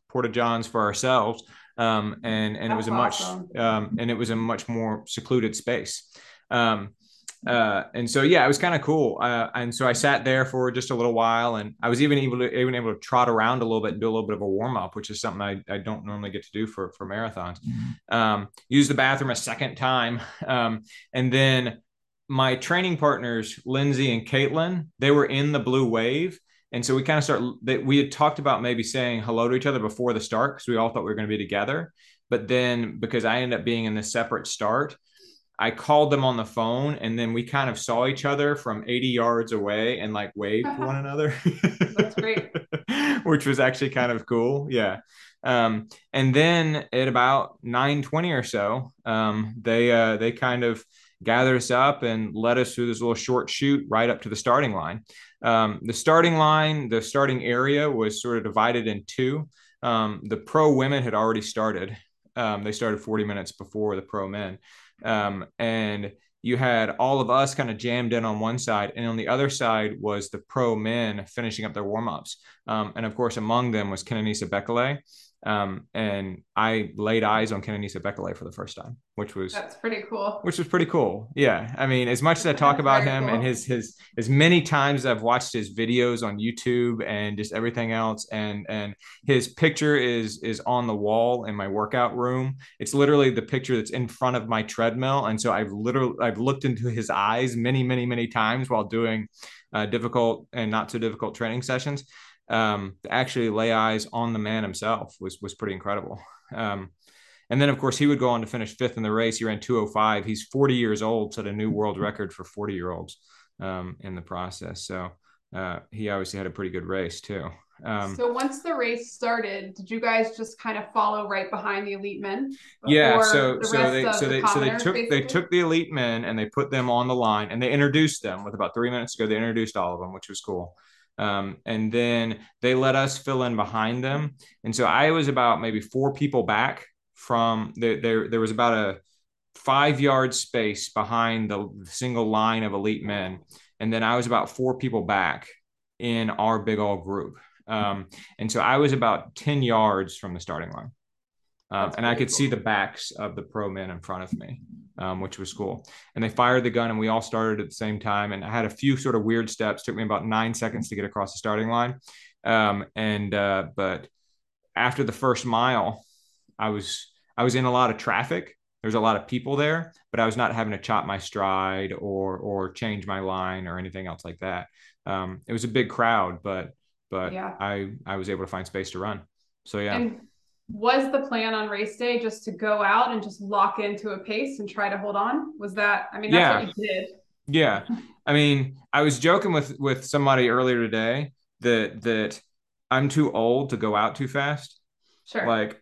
Porta Johns for ourselves. And it was awesome. And it was a much more secluded space. And so, yeah, it was kind of cool. And so I sat there for just a little while, and I was even able to trot around a little bit and do a little bit of a warm up, which is something I don't normally get to do for marathons. Used the bathroom a second time. And then my training partners, Lindsay and Caitlin, they were in the Blue Wave. And so we kind of we had talked about maybe saying hello to each other before the start, because we all thought we were going to be together. But then, because I ended up being in this separate start, I called them on the phone, and then we kind of saw each other from 80 yards away and, like, waved to one another. That's great. Which was actually kind of cool. Yeah. And then at about 9:20 or so, they kind of gathered us up and led us through this little short shoot right up to the starting line. The starting area was sort of divided in two. The pro women had already started. They started 40 minutes before the pro men. And you had all of us kind of jammed in on one side, and on the other side was the pro men finishing up their warm-ups. And of course, among them was Kenenisa Bekele. And I laid eyes on Kenenisa Bekele for the first time, which was pretty cool. Yeah. I mean, as much as I talk about him and his, as many times I've watched his videos on YouTube and just everything else. And his picture is on the wall in my workout room. It's literally the picture that's in front of my treadmill. And so I've looked into his eyes many, many, many times while doing difficult and not so difficult training sessions. To actually lay eyes on the man himself was pretty incredible. And then, of course, he would go on to finish fifth in the race. He ran 2:05. He's 40 years old, set a new world record for 40-year-olds in the process. So he obviously had a pretty good race, too. So once the race started, did you guys just kind of follow right behind the elite men? Yeah. So they took the elite men and they put them on the line, and they introduced them with about 3 minutes to go. They introduced all of them, which was cool. And then they let us fill in behind them. And so I was about maybe four people back from there. There was about a 5 yard space behind the single line of elite men. And then I was about four people back in our big old group. And so I was about 10 yards from the starting line. And I could see the backs of the pro men in front of me, which was cool. And they fired the gun and we all started at the same time. And I had a few sort of weird steps. Took me about 9 seconds to get across the starting line. But after the first mile, I was in a lot of traffic. There's a lot of people there, but I was not having to chop my stride or change my line or anything else like that. It was a big crowd, but yeah. I was able to find space to run. So, yeah. And was the plan on race day just to go out and just lock into a pace and try to hold on? Was that, I mean, that's what you did. Yeah. I mean, I was joking with somebody earlier today that I'm too old to go out too fast. Sure. Like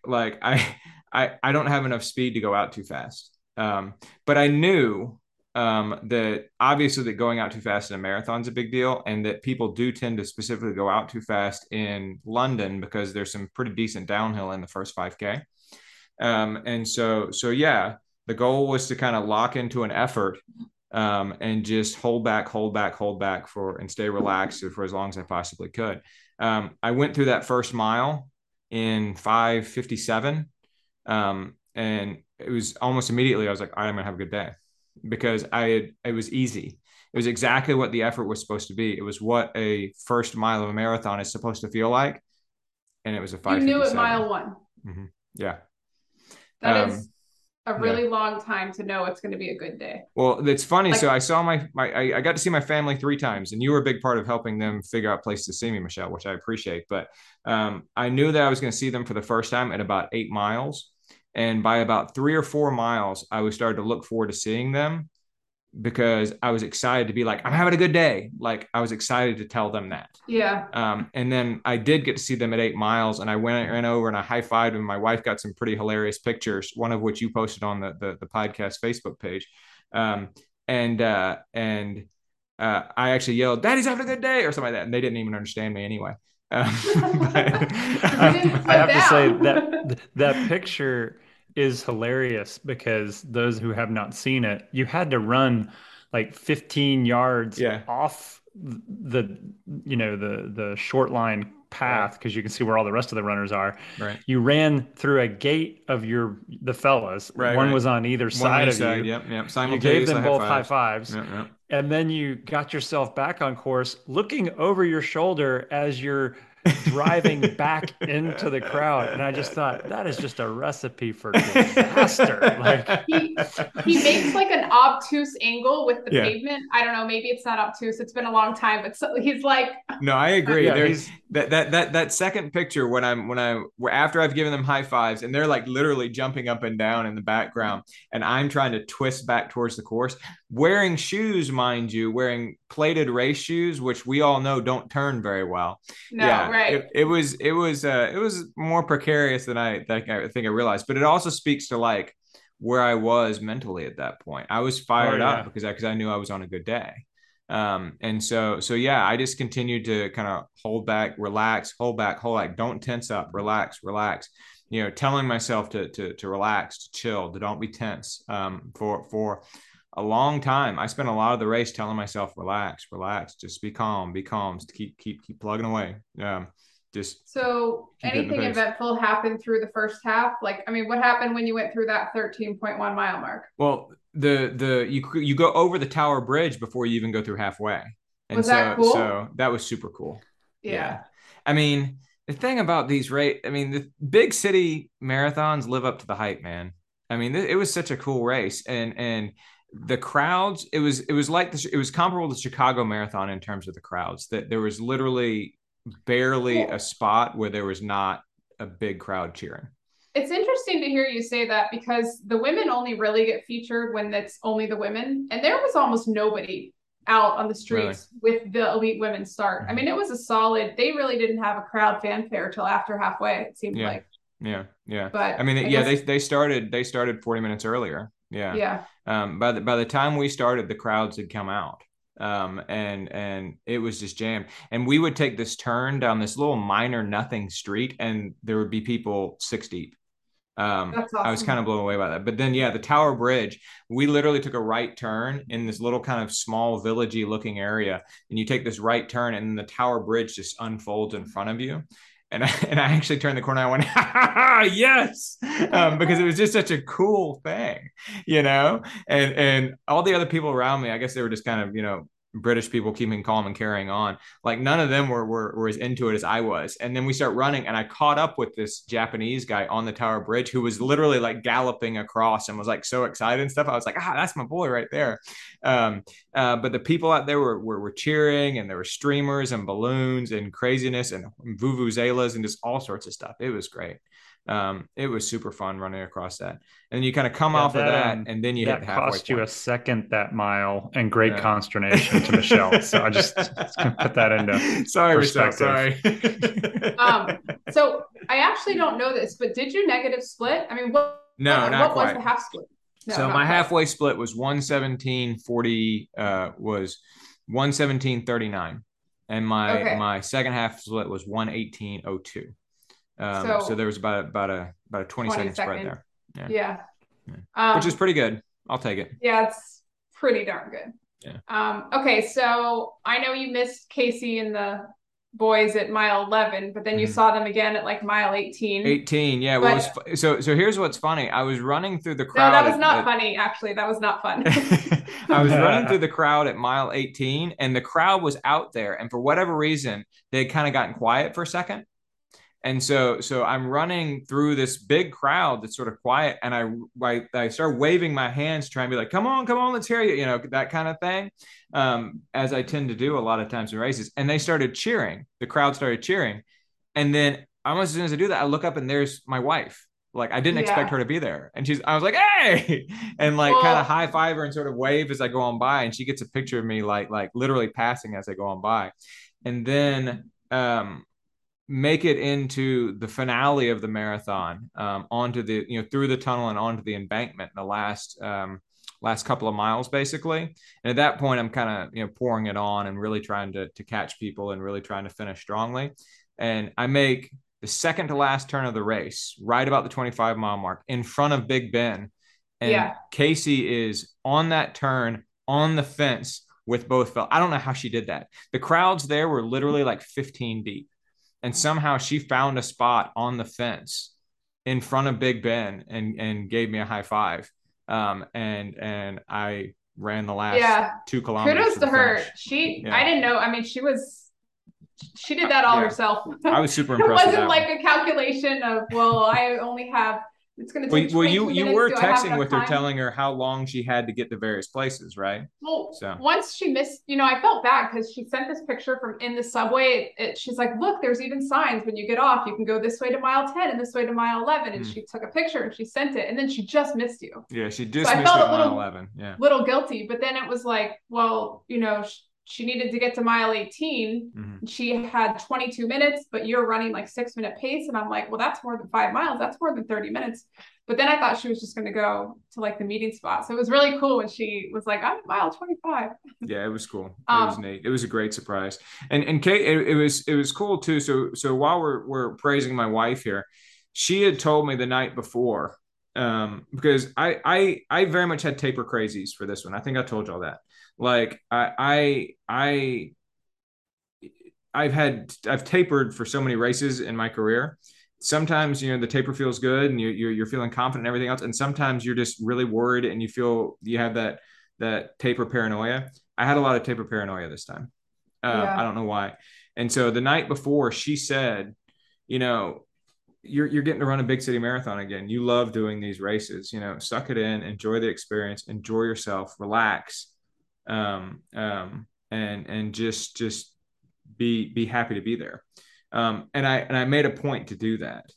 I don't have enough speed to go out too fast. But I knew that obviously that going out too fast in a marathon is a big deal, and that people do tend to specifically go out too fast in London because there's some pretty decent downhill in the first 5K. And so yeah, the goal was to kind of lock into an effort and just hold back and stay relaxed for as long as I possibly could. I went through that first mile in 5:57, and it was almost immediately I was like, all right, I'm gonna have a good day. Because it was easy. It was exactly what the effort was supposed to be. It was what a first mile of a marathon is supposed to feel like. And it was a 5:57. You knew at mile one. Mm-hmm. Yeah. That is a really long time to know it's going to be a good day. Well, it's funny. Like, so I saw I got to see my family 3 times, and you were a big part of helping them figure out place to see me, Michelle, which I appreciate. But I knew that I was going to see them for the first time at about 8 miles. And by about 3 or 4 miles, I was starting to look forward to seeing them because I was excited to be like, I'm having a good day. Like I was excited to tell them that. Yeah. And then I did get to see them at 8 miles, and I ran over and I high-fived, and my wife got some pretty hilarious pictures, one of which you posted on the podcast Facebook page. And I actually yelled, Daddy's having a good day or something like that. And they didn't even understand me anyway. I have to say that picture is hilarious because those who have not seen it, you had to run like 15 yards off the short line path because you can see where all the rest of the runners are. Right. You ran through a gate of the fellas. Right, one was on either side of you. Yep. You gave them both high fives. Yep. And then you got yourself back on course, looking over your shoulder as you're driving back into the crowd. And I just thought, that is just a recipe for disaster. Like he makes like an obtuse angle with the pavement. I don't know, maybe it's not obtuse. It's been a long time, but so, he's like, no, I agree. There's that second picture when after I've given them high fives and they're like literally jumping up and down in the background, and I'm trying to twist back towards the course, wearing shoes, mind you, wearing plated race shoes, which we all know don't turn very well. No, yeah, right. It was more precarious than I think I realized, but it also speaks to like where I was mentally at that point. I was fired up because I knew I was on a good day. And so I just continued to kind of hold back, relax, hold back, don't tense up, relax, telling myself to relax, to chill, to don't be tense. For a long time, I spent a lot of the race telling myself, relax, just be calm, keep plugging away. So anything eventful happened through the first half? Like, I mean, what happened when you went through that 13.1 mile mark? Well, you go over the Tower Bridge before you even go through halfway. And was that cool? So that was super cool. Yeah. I mean, the thing about these race, I mean, the big city marathons live up to the hype, man. I mean, it was such a cool race, and the crowds, it was comparable to the Chicago Marathon in terms of the crowds, that there was literally barely a spot where there was not a big crowd cheering. It's interesting to hear you say that, because the women only really get featured when it's only the women. And there was almost nobody out on the streets with the elite women's start. Mm-hmm. I mean, it was a solid, they really didn't have a crowd fanfare till after halfway, it seemed like. Yeah. But I mean, they started 40 minutes earlier. Yeah. By the time we started, the crowds had come out. And it was just jammed, and we would take this turn down this little minor nothing street, and there would be people 6 deep. That's awesome. I was kind of blown away by that. But then, the Tower Bridge, we literally took a right turn in this little kind of small villagey looking area, and you take this right turn, and the Tower Bridge just unfolds in front of you. And I actually turned the corner and I went, yes, because it was just such a cool thing, and all the other people around me, I guess they were just kind of, British people keeping calm and carrying on. Like, none of them were as into it as I was. And then we start running, and I caught up with this Japanese guy on the Tower Bridge who was literally like galloping across and was like so excited and stuff. I was like, that's my boy right there. But the people out there were cheering, and there were streamers and balloons and craziness and vuvuzelas and just all sorts of stuff. It was great. It was super fun running across that, and you kind of come off of that, and then you hit the halfway cost point. You a second that mile, and great consternation to Michelle. So I just put that into perspective. Sorry. So I actually don't know this, but did you negative split? I mean, what was the half split? No, so my halfway split was 1:17:40 was 1:17:39, and my second half split was 1:18:02. So there was about a 20-second spread there. Yeah. Which is pretty good. I'll take it. Yeah, it's pretty darn good. Yeah. Okay. So I know you missed Casey and the boys at mile 11, but then you saw them again at like mile 18. Yeah. But, so here's what's funny. I was running through the crowd. No, that was not funny. Actually, that was not fun. I was running through the crowd at mile 18, and the crowd was out there. And for whatever reason, they had kind of gotten quiet for a second. And so I'm running through this big crowd that's sort of quiet, and I start waving my hands, trying to be like, come on, let's hear you, that kind of thing, as I tend to do a lot of times in races. And they started cheering. The crowd started cheering. And then almost as soon as I do that, I look up, and there's my wife. Like, I didn't expect her to be there. And I was like, hey, and like kind of high five her and sort of wave as I go on by. And she gets a picture of me, like literally passing as I go on by. And then, make it into the finale of the marathon, onto the, through the tunnel and onto the embankment in the last couple of miles, basically. And at that point, I'm kind of, pouring it on and really trying to catch people and really trying to finish strongly. And I make the second to last turn of the race, right about the 25-mile mark, in front of Big Ben. And Casey is on that turn, on the fence with both felt. I don't know how she did that. The crowds there were literally like 15 deep. And somehow she found a spot on the fence in front of Big Ben and gave me a high five. And I ran the last 2 kilometers. Kudos to her. Finish. I didn't know. I mean, she did that all herself. I was super impressed. It wasn't like a calculation of, I only have, it's going to take you were texting with her, telling her how long she had to get to various places, right? Well, so once she missed, I felt bad because she sent this picture from in the subway. She's like, look, there's even signs when you get off, you can go this way to mile 10 and this way to mile 11. And she took a picture and she sent it. And then she just missed you. Yeah, she just missed you at mile 11. Yeah, little guilty. But then it was like, she needed to get to mile 18. Mm-hmm. She had 22 minutes, but you're running like 6-minute pace. And I'm like, that's more than 5 miles. That's more than 30 minutes. But then I thought she was just going to go to like the meeting spot. So it was really cool when she was like, I'm at mile 25. Yeah, it was cool. It was neat. It was a great surprise. And Kate, it was cool too. So while we're praising my wife here, she had told me the night before, because I very much had taper crazies for this one. I think I told y'all that. Like I've tapered for so many races in my career. Sometimes, the taper feels good and you're feeling confident and everything else. And sometimes you're just really worried and you feel you have that taper paranoia. I had a lot of taper paranoia this time. I don't know why. And so the night before she said, you're getting to run a big city marathon again. You love doing these races, suck it in, enjoy the experience, enjoy yourself, relax. And just be happy to be there. And I made a point to do that.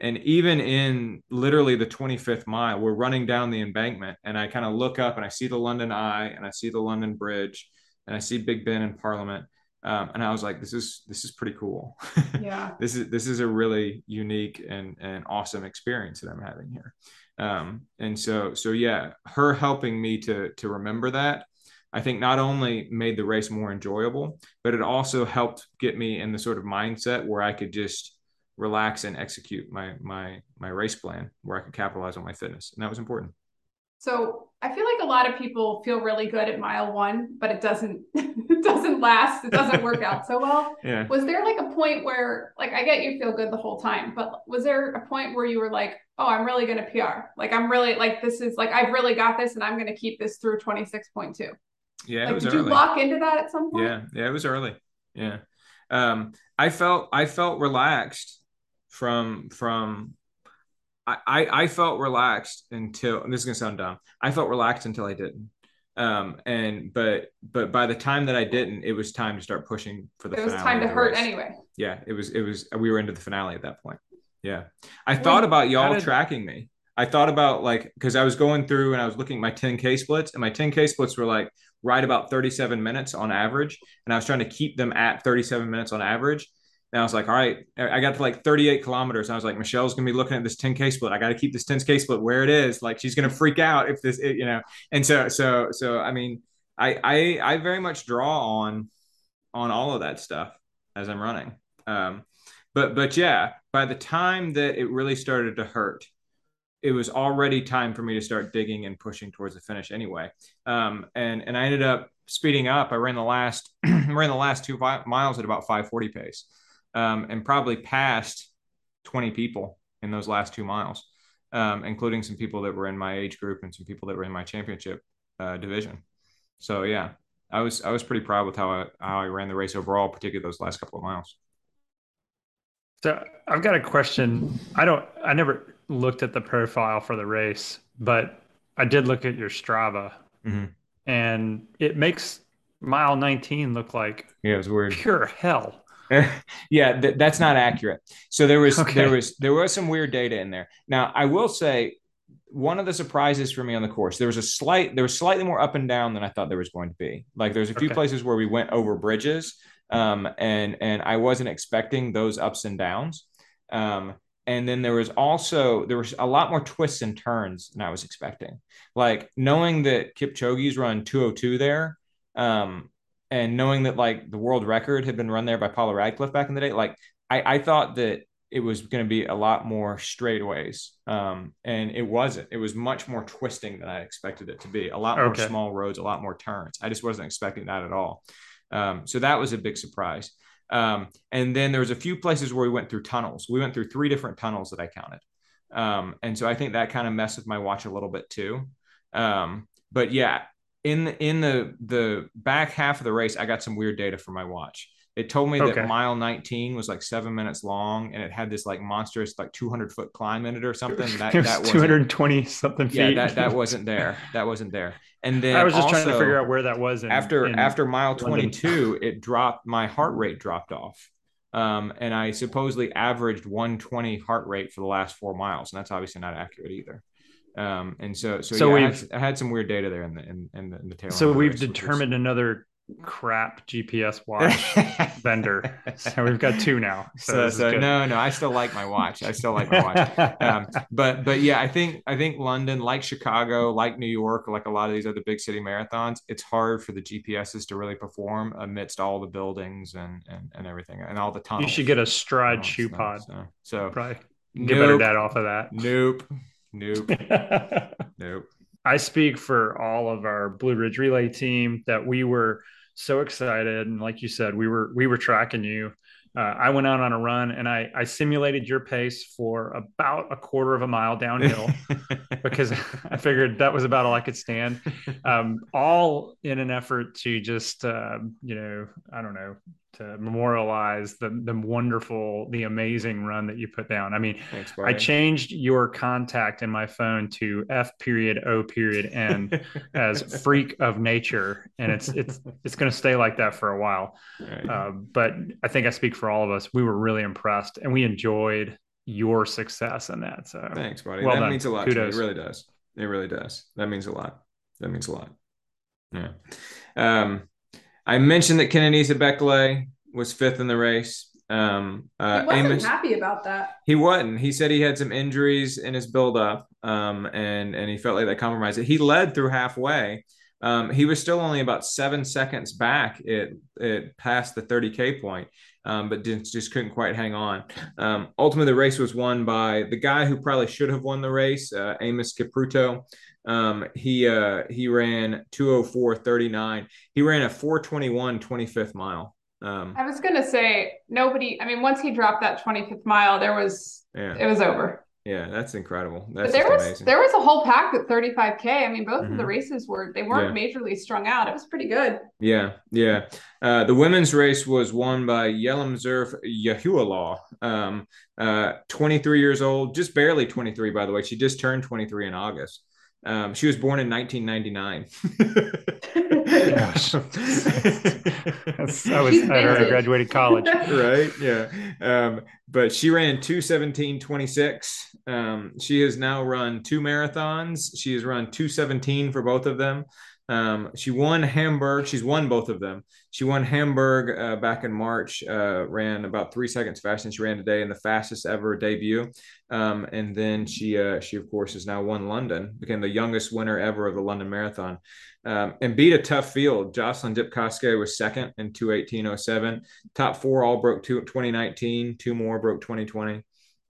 And even in literally the 25th mile, we're running down the embankment and I kind of look up and I see the London Eye and I see the London Bridge and I see Big Ben and Parliament. And I was like, this is pretty cool. Yeah. This is a really unique and awesome experience that I'm having here. And so yeah, her helping me to remember that, I think not only made the race more enjoyable, but it also helped get me in the sort of mindset where I could just relax and execute my race plan, where I could capitalize on my fitness. And that was important. So I feel like a lot of people feel really good at mile one, but it doesn't last. It doesn't work out so well. Yeah. Was there like a point where, like, I get you feel good the whole time, but was there a point where you were like, oh, I'm really going to PR. Like, I'm really like, this is like, I've really got this and I'm going to keep this through 26.2. Yeah. Like, it was did early. You lock into that at some point? Yeah. Yeah. It was early. Yeah. I felt relaxed I felt relaxed until, and this is going to sound dumb. I felt relaxed until I didn't. But by the time that I didn't, it was time to start pushing for the finale. It was time to hurt anyway. Yeah. It was, we were into the finale at that point. Yeah. I thought about y'all tracking me. I thought about like, cause I was going through and I was looking at my 10K splits, and my 10K splits were like right about 37 minutes on average. And I was trying to keep them at 37 minutes on average. And I was like, all right, I got to like 38 kilometers. And I was like, Michelle's going to be looking at this 10K split. I got to keep this 10K split where it is. Like, she's going to freak out if this, you know? And so, I mean, I very much draw on all of that stuff as I'm running. But yeah, by the time that it really started to hurt, it was already time for me to start digging and pushing towards the finish anyway. And I ended up speeding up. I ran the last 2 miles at about 540 pace. And probably passed 20 people in those last 2 miles, including some people that were in my age group and some people that were in my championship division. So yeah, I was pretty proud with how I ran the race overall, particularly those last couple of miles. So I've got a question. I never looked at the profile for the race, but I did look at your Strava, mm-hmm. and it makes mile 19 look like, yeah, it was weird. Pure hell. Yeah, that's not accurate. So there was some weird data in there. Now, I will say one of the surprises for me on the course, there was slightly more up and down than I thought there was going to be. Like, there's a few places where we went over bridges, and I wasn't expecting those ups and downs. And then there was a lot more twists and turns than I was expecting. Like, knowing that Kipchoge's run 2:02 there, and knowing that like the world record had been run there by Paula Radcliffe back in the day, like I thought that it was going to be a lot more straightaways. And it wasn't. It was much more twisting than I expected it to be. A lot more small roads, a lot more turns. I just wasn't expecting that at all. So that was a big surprise. And then there was a few places where we went through tunnels. We went through 3 different tunnels that I counted. And so I think that kind of messed with my watch a little bit too. But yeah, in the back half of the race, I got some weird data from my watch. It told me that mile 19 was like 7 minutes long, and it had this like monstrous like 200-foot climb in it or something. That was 220 something feet. Yeah, that wasn't there. That wasn't there. And then I was just also trying to figure out where that was. After mile 22, it dropped. My heart rate dropped off, and I supposedly averaged 120 heart rate for the last 4 miles, and that's obviously not accurate either. And so yeah, I had some weird data there in the tail. So we've determined another crap GPS watch vendor. So we've got 2 now. So no, I still like my watch. But yeah, I think London, like Chicago, like New York, like a lot of these other big city marathons, it's hard for the GPSs to really perform amidst all the buildings and everything and all the tunnels. You should get a Stride shoe pod. So probably get better data off of that. Nope. I speak for all of our Blue Ridge Relay team that we were so excited. And like you said, we were tracking you. I went out on a run and I simulated your pace for about 25 miles downhill because I figured that was about all I could stand, all in an effort to just, to memorialize the wonderful, the amazing run that you put down. I mean, thanks, I changed your contact in my phone to F.O.N. as freak of nature. And it's going to stay like that for a while. Right. But I think I speak for all of us. We were really impressed and we enjoyed your success in that. So thanks, buddy. Well, that means a lot. Kudos. To me. It really does. It really does. That means a lot. That means a lot. Yeah. I mentioned that Kenenisa Bekele was fifth in the race. He wasn't happy about that. He wasn't. He said he had some injuries in his buildup, and he felt like they compromised it. He led through halfway. He was still only about 7 seconds back. It passed the 30K point, but just couldn't quite hang on. Ultimately, the race was won by the guy who probably should have won the race, Amos Kipruto. He ran 2:04.39. He ran a 4:21 25th mile. I was going to say nobody, I mean, once he dropped that 25th mile, there was, it was over. Yeah. That's incredible. That's amazing. There was a whole pack at 35K. I mean, both of the races weren't majorly strung out. It was pretty good. Yeah. Yeah. The women's race was won by Yelimzerf Yahualaw, 23 years old, just barely 23, by the way. She just turned 23 in August. She was born in 1999. Gosh. I heard I graduated college. Right. Yeah. But she ran 2:17.26. She has now run two marathons. She has run 2:17 for both of them. She won Hamburg. She's won both of them. She won Hamburg back in March, ran about 3 seconds faster than she ran today in the fastest ever debut. And then she of course has now won London, became the youngest winner ever of the London Marathon, and beat a tough field. Jocelyn Dipkoske was second in 2:18.07. Top four all broke 2019. Two more broke 2020.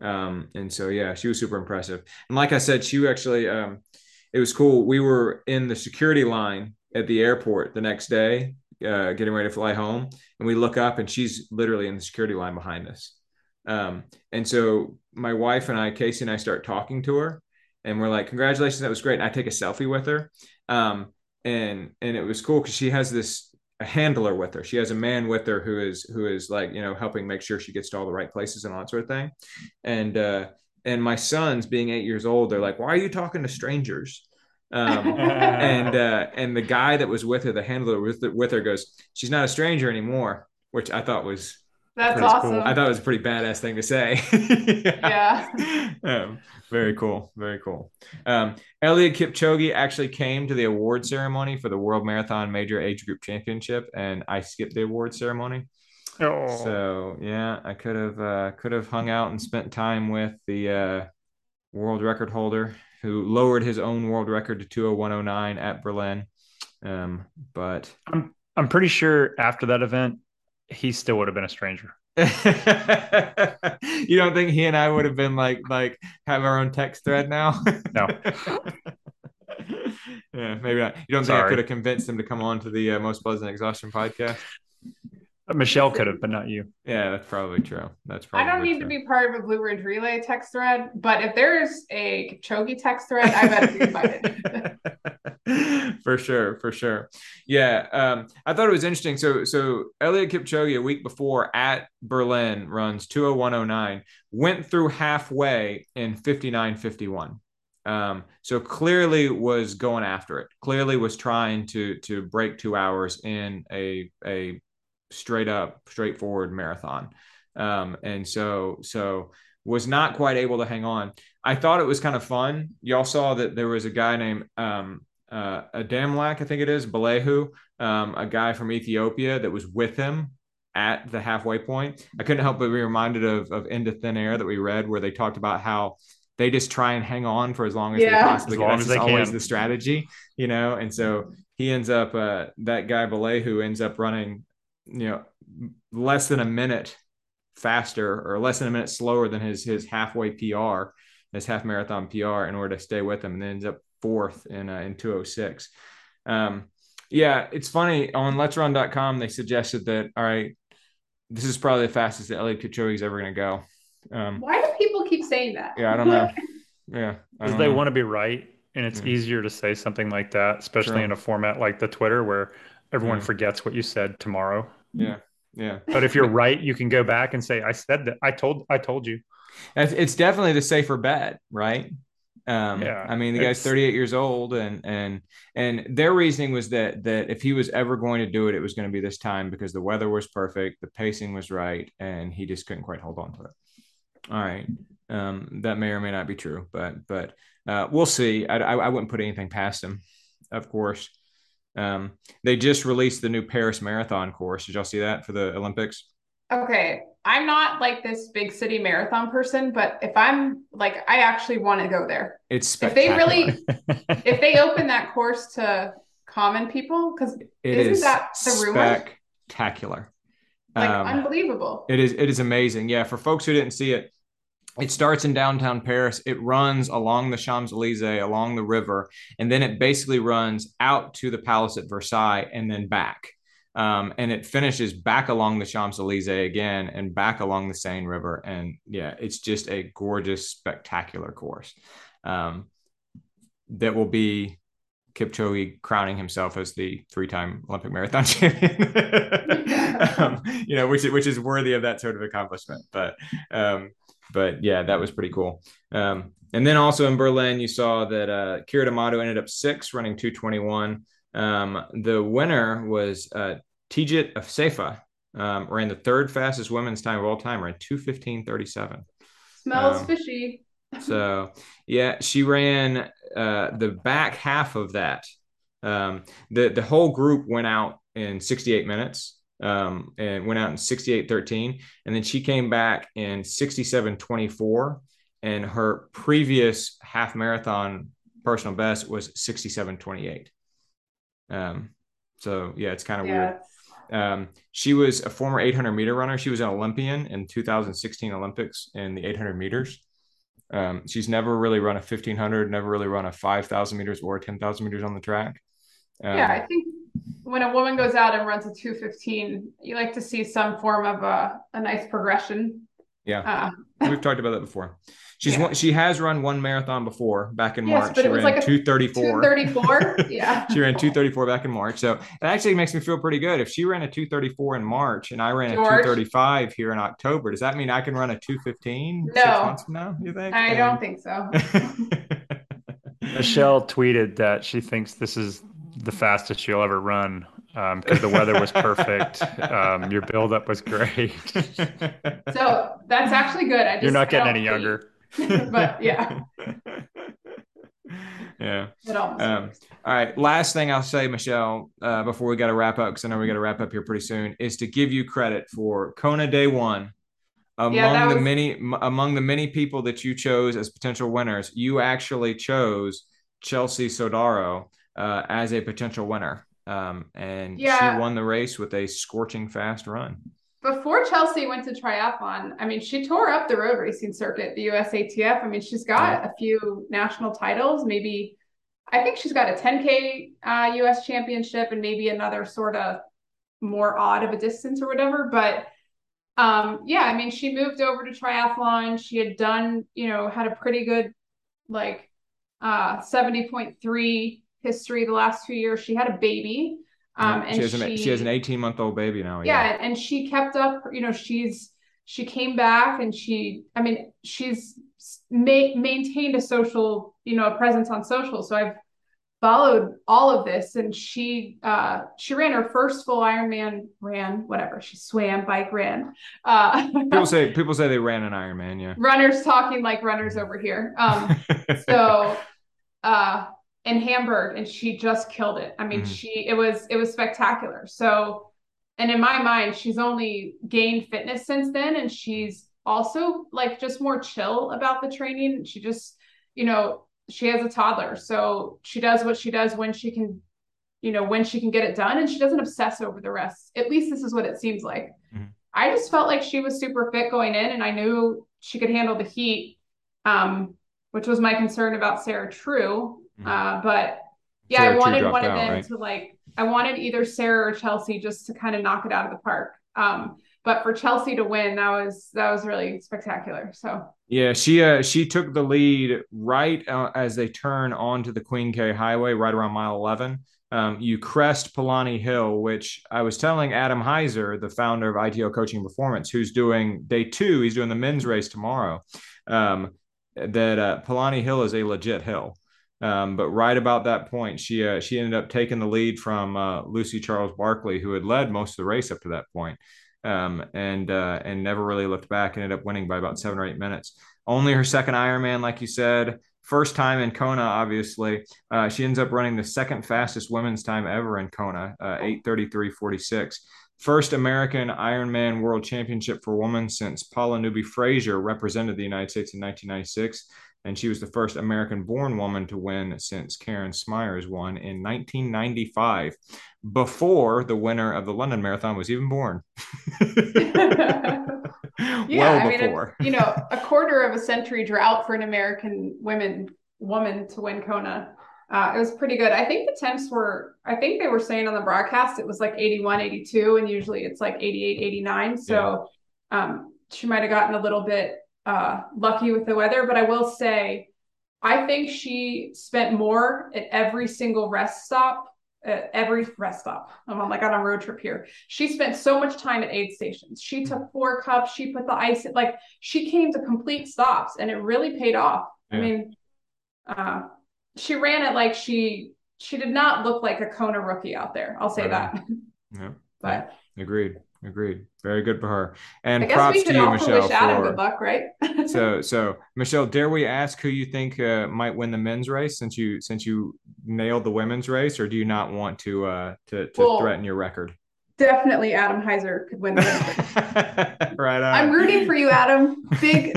And so, yeah, she was super impressive. And like I said, she actually, it was cool. We were in the security line at the airport the next day, getting ready to fly home. And we look up and she's literally in the security line behind us. And so my wife and I, Casey and I, start talking to her and we're like, congratulations, that was great. And I take a selfie with her. And it was cool because she has a handler with her. She has a man with her who is like, you know, helping make sure she gets to all the right places and all that sort of thing. And my sons, being 8 years old, they're like, why are you talking to strangers? And the guy that was with her, the handler with her, goes, she's not a stranger anymore, which I thought was awesome. Cool. I thought it was a pretty badass thing to say. Yeah. Very cool. Very cool. Eliud Kipchoge actually came to the award ceremony for the World Marathon Major Age Group Championship, and I skipped the award ceremony. Oh. So yeah, I could have hung out and spent time with the world record holder who lowered his own world record to 2:01.09 at Berlin. But I'm pretty sure after that event, he still would have been a stranger. You don't think he and I would have been like have our own text thread now? No. Yeah, maybe not. You don't think I could have convinced him to come on to the Most Pleasant Exhaustion podcast? Michelle could have, but not you. Yeah, that's probably true. I don't need to be part of a Blue Ridge Relay text thread, but if there's a Kipchoge text thread, I better be invited. For sure. Yeah, I thought it was interesting. So Eliud Kipchoge a week before at Berlin runs 2:01.09, went through halfway in 59:51. So clearly was going after it. Clearly was trying to break 2 hours in a straightforward marathon. And so was not quite able to hang on. I thought it was kind of fun. Y'all saw that there was a guy named Adamlak, I think it is, Balehu, a guy from Ethiopia that was with him at the halfway point. I couldn't help but be reminded of Into Thin Air that we read, where they talked about how they just try and hang on for as long as they possibly can. That's always the strategy, you know? And so he ends up, that guy Balehu ends up running, you know, less than a minute faster or less than a minute slower than his halfway PR, his half marathon PR, in order to stay with him, and then ends up fourth in 2:06. Yeah, it's funny. On Let'sRun.com, they suggested that, all right, this is probably the fastest that Eliud Kipchoge is ever going to go. Why do people keep saying that? Yeah, I don't know. Yeah, because they want to be right, and it's easier to say something like that, especially in a format like the Twitter where everyone forgets what you said tomorrow. Yeah. But if you're right, you can go back and say, I said that. I told you. It's definitely the safer bet, right? I mean, the guy's 38 years old, and their reasoning was that if he was ever going to do it, it was going to be this time because the weather was perfect, the pacing was right, and he just couldn't quite hold on to it. All right. That may or may not be true, but we'll see. I wouldn't put anything past him, of course. They just released the new Paris Marathon course. Did y'all see that for the Olympics? Okay. I'm not like this big city marathon person, but if I'm like, I actually want to go there. It's spectacular. If they open that course to common people, because isn't that the rumor? Spectacular. Like unbelievable. It is amazing. Yeah. For folks who didn't see it, it starts in downtown Paris. It runs along the Champs-Élysées, along the river, and then it basically runs out to the Palace at Versailles and then back. And it finishes back along the Champs-Élysées again and back along the Seine River. And yeah, it's just a gorgeous, spectacular course that will be Kipchoge crowning himself as the three-time Olympic marathon champion, which is worthy of that sort of accomplishment. But yeah, that was pretty cool. And then also in Berlin, you saw that Kira D'Amato ended up sixth, running 2:21. The winner was Tejit Afsefa, ran the third fastest women's time of all time, ran 2:15:37. Smells fishy. So yeah, she ran the back half of that. The whole group went out in 68 minutes. And went out in 68:13, and then she came back in 67:24, and her previous half marathon personal best was 67:28. So yeah, it's kind of weird. She was a former 800 meter runner. She was an Olympian in 2016 Olympics in the 800 meters. She's never really run a 1500, never really run a 5,000 meters or 10,000 meters on the track. I think when a woman goes out and runs a 2:15, you like to see some form of a nice progression. Yeah. We've talked about that before. She has run one marathon before back in March. But she ran 2:34. 2:34. Yeah. She ran 2:34 back in March. So it actually makes me feel pretty good. If she ran a 2:34 in March and I ran a 2:35 here in October, does that mean I can run a 2:15 6 months from now, you think? I don't think so. Michelle tweeted that she thinks this is the fastest you'll ever run because the weather was perfect. Your build-up was great. So that's actually good. You're not getting any younger. But yeah. Yeah. All right. Last thing I'll say, Michelle, before we got to wrap up, because I know we got to wrap up here pretty soon, is to give you credit for Kona Day 1. Among the many people that you chose as potential winners, you actually chose Chelsea Sodaro as a potential winner. She won the race with a scorching fast run. Before Chelsea went to triathlon, I mean, she tore up the road racing circuit, the USATF. I mean, she's got a few national titles, maybe. I think she's got a 10K US championship and maybe another sort of more odd of a distance or whatever. But I mean, she moved over to triathlon. She had done, had a pretty good, 70.3 history the last few years. She had a baby, she has an 18-month-old baby now. And she kept up. She came back, and she's maintained a social, a presence on social. So I've followed all of this, and she ran her first full Ironman, she swam, bike, ran. People say they ran an Ironman. Yeah, runners talking like runners over here. In Hamburg, and she just killed it. I mean, it was spectacular. So, and in my mind, she's only gained fitness since then. And she's also just more chill about the training. She just, she has a toddler. So she does what she does when she can, when she can get it done. And she doesn't obsess over the rest. At least this is what it seems like. Mm-hmm. I just felt like she was super fit going in, and I knew she could handle the heat, which was my concern about Sarah True. Sarah, I wanted one of them to I wanted either Sarah or Chelsea just to kind of knock it out of the park. But for Chelsea to win, that was really spectacular. So yeah, she took the lead right as they turn onto the Queen K Highway, right around mile 11. You crest Palani Hill, which I was telling Adam Heiser, the founder of ITL Coaching and Performance, who's doing day 2. He's doing the men's race tomorrow. That Palani Hill is a legit hill. But right about that point, she ended up taking the lead from Lucy Charles Barkley, who had led most of the race up to that point. and never really looked back. Ended up winning by about 7 or 8 minutes. Only her second Ironman, like you said. First time in Kona, obviously. She ends up running the second fastest women's time ever in Kona, 8:33:46. First American Ironman World Championship for women since Paula Newby Frazier represented the United States in 1996. And she was the first American-born woman to win since Karen Smyers won in 1995, before the winner of the London Marathon was even born. Before. You know, a quarter of a century drought for an American woman to win Kona. It was pretty good. I think the temps were, I think they were saying on the broadcast, it was like 81, 82, and usually it's like 88, 89. So she might've gotten a little bit lucky with the weather, but I will say, I think she spent more at every single rest stop. I'm like on a road trip here. She spent so much time at aid stations. She took 4 cups. She put the ice in, like she came to complete stops, and it really paid off. Yeah. I mean, she ran it like she did not look like a Kona rookie out there. I'll say that. Yeah, but agreed. Very good for her. And I guess props to you, Michelle. Wish Adam good luck, right? so Michelle, dare we ask who you think might win the men's race, since you nailed the women's race, or do you not want to threaten your record? Definitely Adam Heiser could win the race. Right on. I'm rooting for you, Adam. Big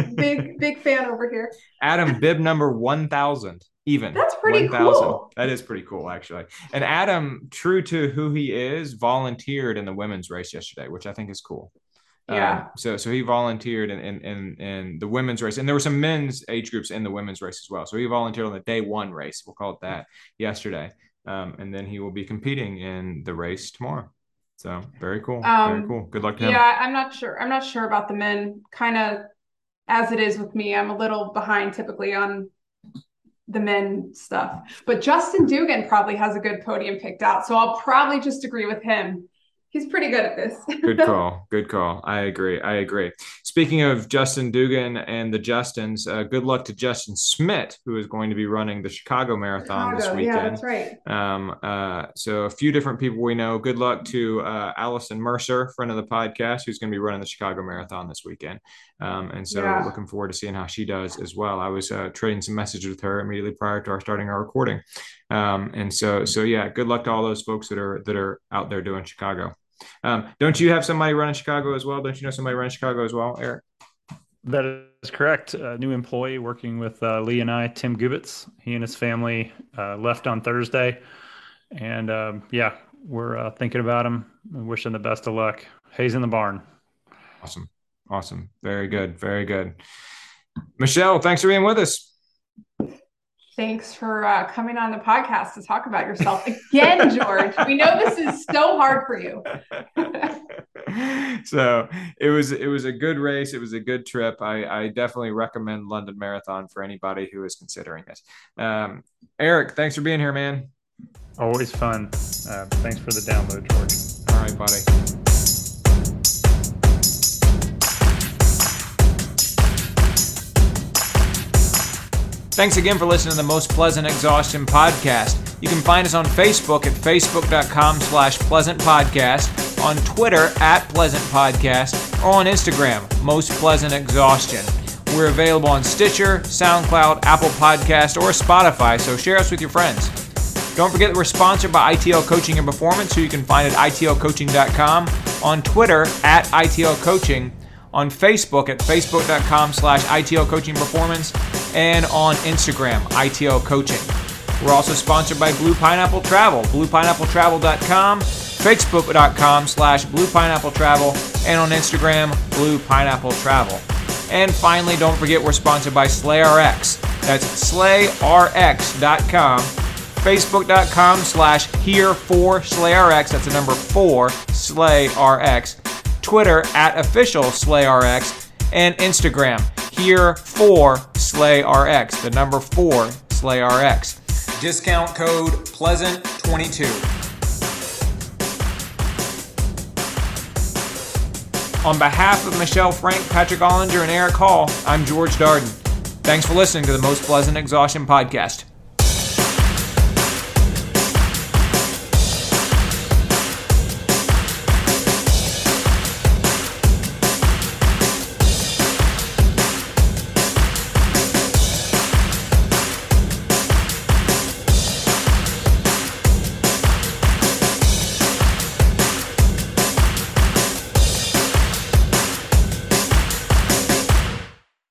fan over here. Adam, bib number 1000. Even. That's pretty cool. That is pretty cool, actually. And Adam, true to who he is, volunteered in the women's race yesterday, which I think is cool. Yeah. So he volunteered in the women's race, and there were some men's age groups in the women's race as well. So he volunteered on the day one race, we'll call it that, yesterday. And then he will be competing in the race tomorrow. So very cool. Good luck to him. Yeah, I'm not sure about the men. Kind of as it is with me, I'm a little behind typically on the men stuff, but Justin Dugan probably has a good podium picked out. So I'll probably just agree with him. He's pretty good at this. Good call. I agree. Speaking of Justin Dugan and the Justins, good luck to Justin Smith, who is going to be running the Chicago Marathon this weekend. Yeah, that's right. So a few different people we know. Good luck to Allison Mercer, friend of the podcast, who's going to be running the Chicago Marathon this weekend. And so looking forward to seeing how she does as well. I was trading some messages with her immediately prior to our starting our recording. And so good luck to all those folks that are out there doing Chicago. Don't you have somebody running Chicago as well? Don't you know somebody running Chicago as well, Eric? That is correct. A new employee working with Lee and I, Tim Gubitz. He and his family left on Thursday. And we're thinking about him and wishing the best of luck. Hayes in the barn. Awesome. Very good. Michelle, thanks for being with us. Thanks for coming on the podcast to talk about yourself again, George. We know this is so hard for you. So it was a good race. It was a good trip. I definitely recommend London Marathon for anybody who is considering it. Eric, thanks for being here, man. Always fun. Thanks for the download, George. All right, buddy. Thanks again for listening to the Most Pleasant Exhaustion podcast. You can find us on Facebook at facebook.com/pleasantpodcast, on Twitter @pleasantpodcast, or on Instagram, Most Pleasant Exhaustion. We're available on Stitcher, SoundCloud, Apple Podcast, or Spotify, so share us with your friends. Don't forget that we're sponsored by ITL Coaching and Performance, who you can find at itlcoaching.com, on Twitter @itlcoaching, on Facebook at facebook.com/itlcoachingperformance, and on Instagram, ITL Coaching. We're also sponsored by Blue Pineapple Travel, bluepineappletravel.com, facebook.com/bluepineappletravel, and on Instagram, Blue Pineapple Travel. And finally, don't forget we're sponsored by SlayRx. That's slayrx.com, facebook.com/here4SlayRx, that's the number 4, SlayRx, Twitter @officialSlayRx, and Instagram, here for SlayRx, the number 4 SlayRx. Discount code PLEASANT22. On behalf of Michelle Frank, Patrick Ollinger, and Eric Hall, I'm George Darden. Thanks for listening to the Most Pleasant Exhaustion podcast.